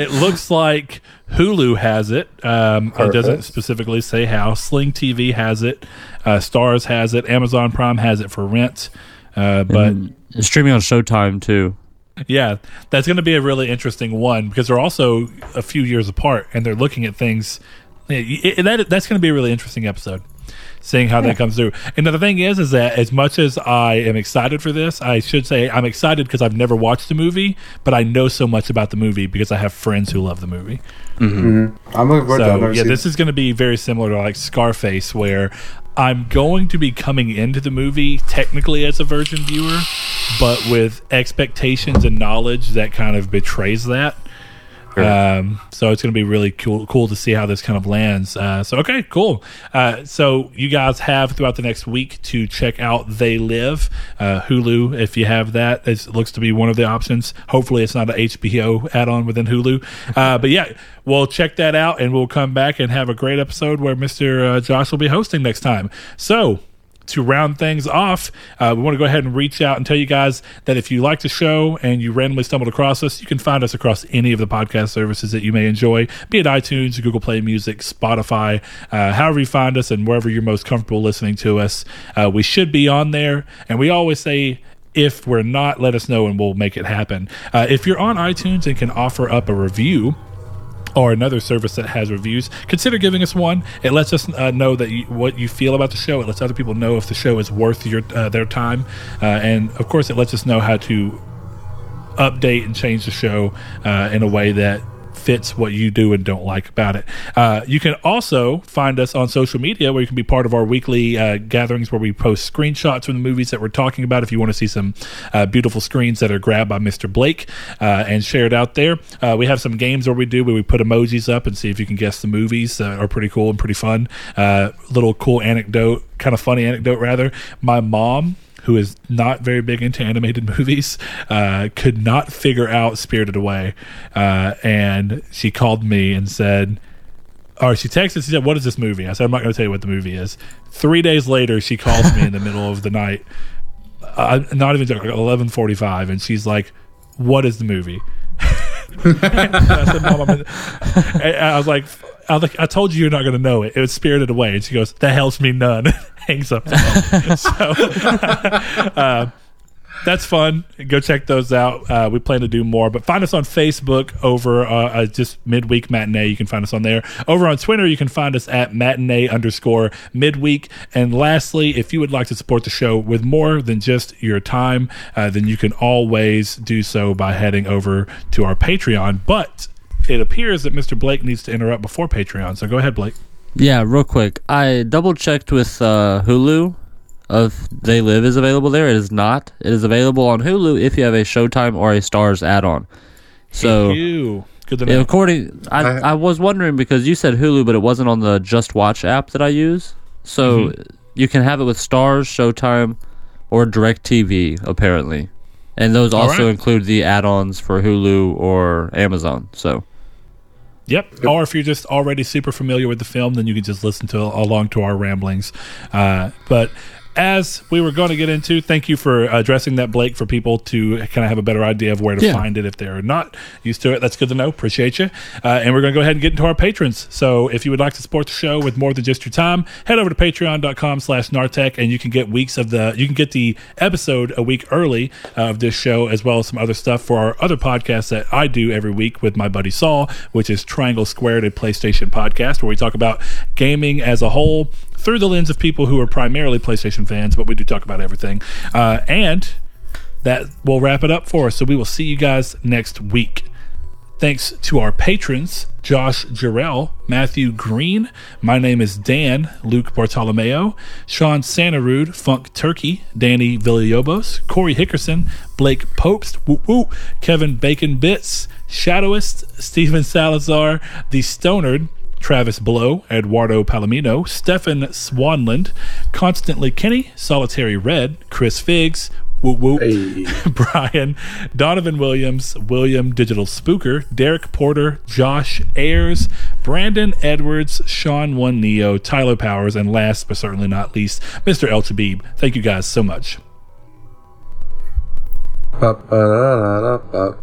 It looks like Hulu has it. Um, it doesn't specifically say how. Sling T V has it. Uh, Starz has it. Amazon Prime has it for rent. Uh, but it's streaming on Showtime too. Yeah, that's going to be a really interesting one, because they're also a few years apart, and they're looking at things. It, it, that, that's going to be a really interesting episode, seeing how yeah. that comes through. And the thing is, is that as much as I am excited for this, I should say I'm excited because I've never watched the movie, but I know so much about the movie because I have friends who love the movie. Mm-hmm. Mm-hmm. I'm looking forward so, to it. Yeah, this it. is going to be very similar to like Scarface, where I'm going to be coming into the movie technically as a virgin viewer, but with expectations and knowledge that kind of betrays that. Sure. Um, so it's going to be really cool cool to see how this kind of lands. Uh, so, okay, cool. Uh, so you guys have throughout the next week to check out They Live. Uh, Hulu, if you have that, it looks to be one of the options. Hopefully it's not an H B O add-on within Hulu. Uh, but yeah, we'll check that out, and we'll come back and have a great episode where Mister Uh, Josh will be hosting next time. So... to round things off, uh, we want to go ahead and reach out and tell you guys that if you like the show and you randomly stumbled across us, you can find us across any of the podcast services that you may enjoy, be it iTunes, Google Play Music, Spotify, uh, however you find us and wherever you're most comfortable listening to us. Uh, we should be on there, and we always say, if we're not, let us know and we'll make it happen. Uh, if you're on iTunes and can offer up a review, or another service that has reviews, consider giving us one. It lets us uh, know that you, what you feel about the show. It lets other people know if the show is worth your uh, their time. Uh, and, of course, it lets us know how to update and change the show uh, in a way that fits what you do and don't like about it. Uh, you can also find us on social media, where you can be part of our weekly uh, gatherings where we post screenshots from the movies that we're talking about. If you want to see some uh, beautiful screens that are grabbed by Mister Blake uh, and shared out there, uh, we have some games where we do where we put emojis up and see if you can guess the movies. Uh, are pretty cool and pretty fun. Uh, little cool anecdote, kind of funny anecdote rather. My mom, who is not very big into animated movies, uh, could not figure out Spirited Away. Uh, and she called me and said, or she texted, she said, what is this movie? I said, I'm not going to tell you what the movie is. Three days later, she calls me in the middle of the night, uh, not even joking, like eleven forty-five, and she's like, what is the movie? I said, Mom, I'm in. I was like, I, was like, I told you you're not going to know it. It was Spirited Away. And she goes, that helps me none. Hangs up the phone. So, uh, that's fun. Go check those out. Uh, we plan to do more, but find us on Facebook over uh, just Midweek Matinee. You can find us on there. Over on Twitter, you can find us at matinee underscore midweek. And lastly, if you would like to support the show with more than just your time, uh, then you can always do so by heading over to our Patreon. But it appears that Mister Blake needs to interrupt before Patreon. So go ahead, Blake. Yeah, real quick. I double checked with uh, Hulu. Of They Live is available there. It is not. It is available on Hulu if you have a Showtime or a Stars add-on. So, hey, good to know. According, I, I, I was wondering because you said Hulu, but it wasn't on the Just Watch app that I use. So mm-hmm. you can have it with Stars, Showtime, or DirecTV apparently, and those also right. include the add-ons for Hulu or Amazon. So. Yep. Or if you're just already super familiar with the film, then you can just listen to along to our ramblings. Uh, but. As we were going to get into, thank you for addressing that, Blake, for people to kind of have a better idea of where to yeah. find it if they're not used to it. That's good to know. Appreciate you. Uh, and we're going to go ahead and get into our patrons. So if you would like to support the show with more than just your time, head over to patreon.com slash nartech, and you can get weeks of the you can get the episode a week early of this show, as well as some other stuff for our other podcasts that I do every week with my buddy Saul, which is Triangle Squared, a PlayStation podcast, where we talk about gaming as a whole through the lens of people who are primarily PlayStation fans, but we do talk about everything. Uh, and that will wrap it up for us. So we will see you guys next week. Thanks to our patrons, Josh Jarrell, Matthew Green, my name is Dan, Luke Bartolomeo, Sean Santarud, Funk Turkey, Danny Villalobos, Corey Hickerson, Blake Popst, whoop, whoop, Kevin Bacon Bits, Shadowist, Steven Salazar, The Stonard, Travis Blow, Eduardo Palomino, Stefan Swanland, Constantly Kenny, Solitary Red, Chris Figs, Whoop Whoop, hey. Brian, Donovan Williams, William Digital Spooker, Derek Porter, Josh Ayers, Brandon Edwards, Sean One Neo, Tyler Powers, and last but certainly not least, Mister El Chabib. Thank you guys so much. Ba-ba-da-da-da-ba.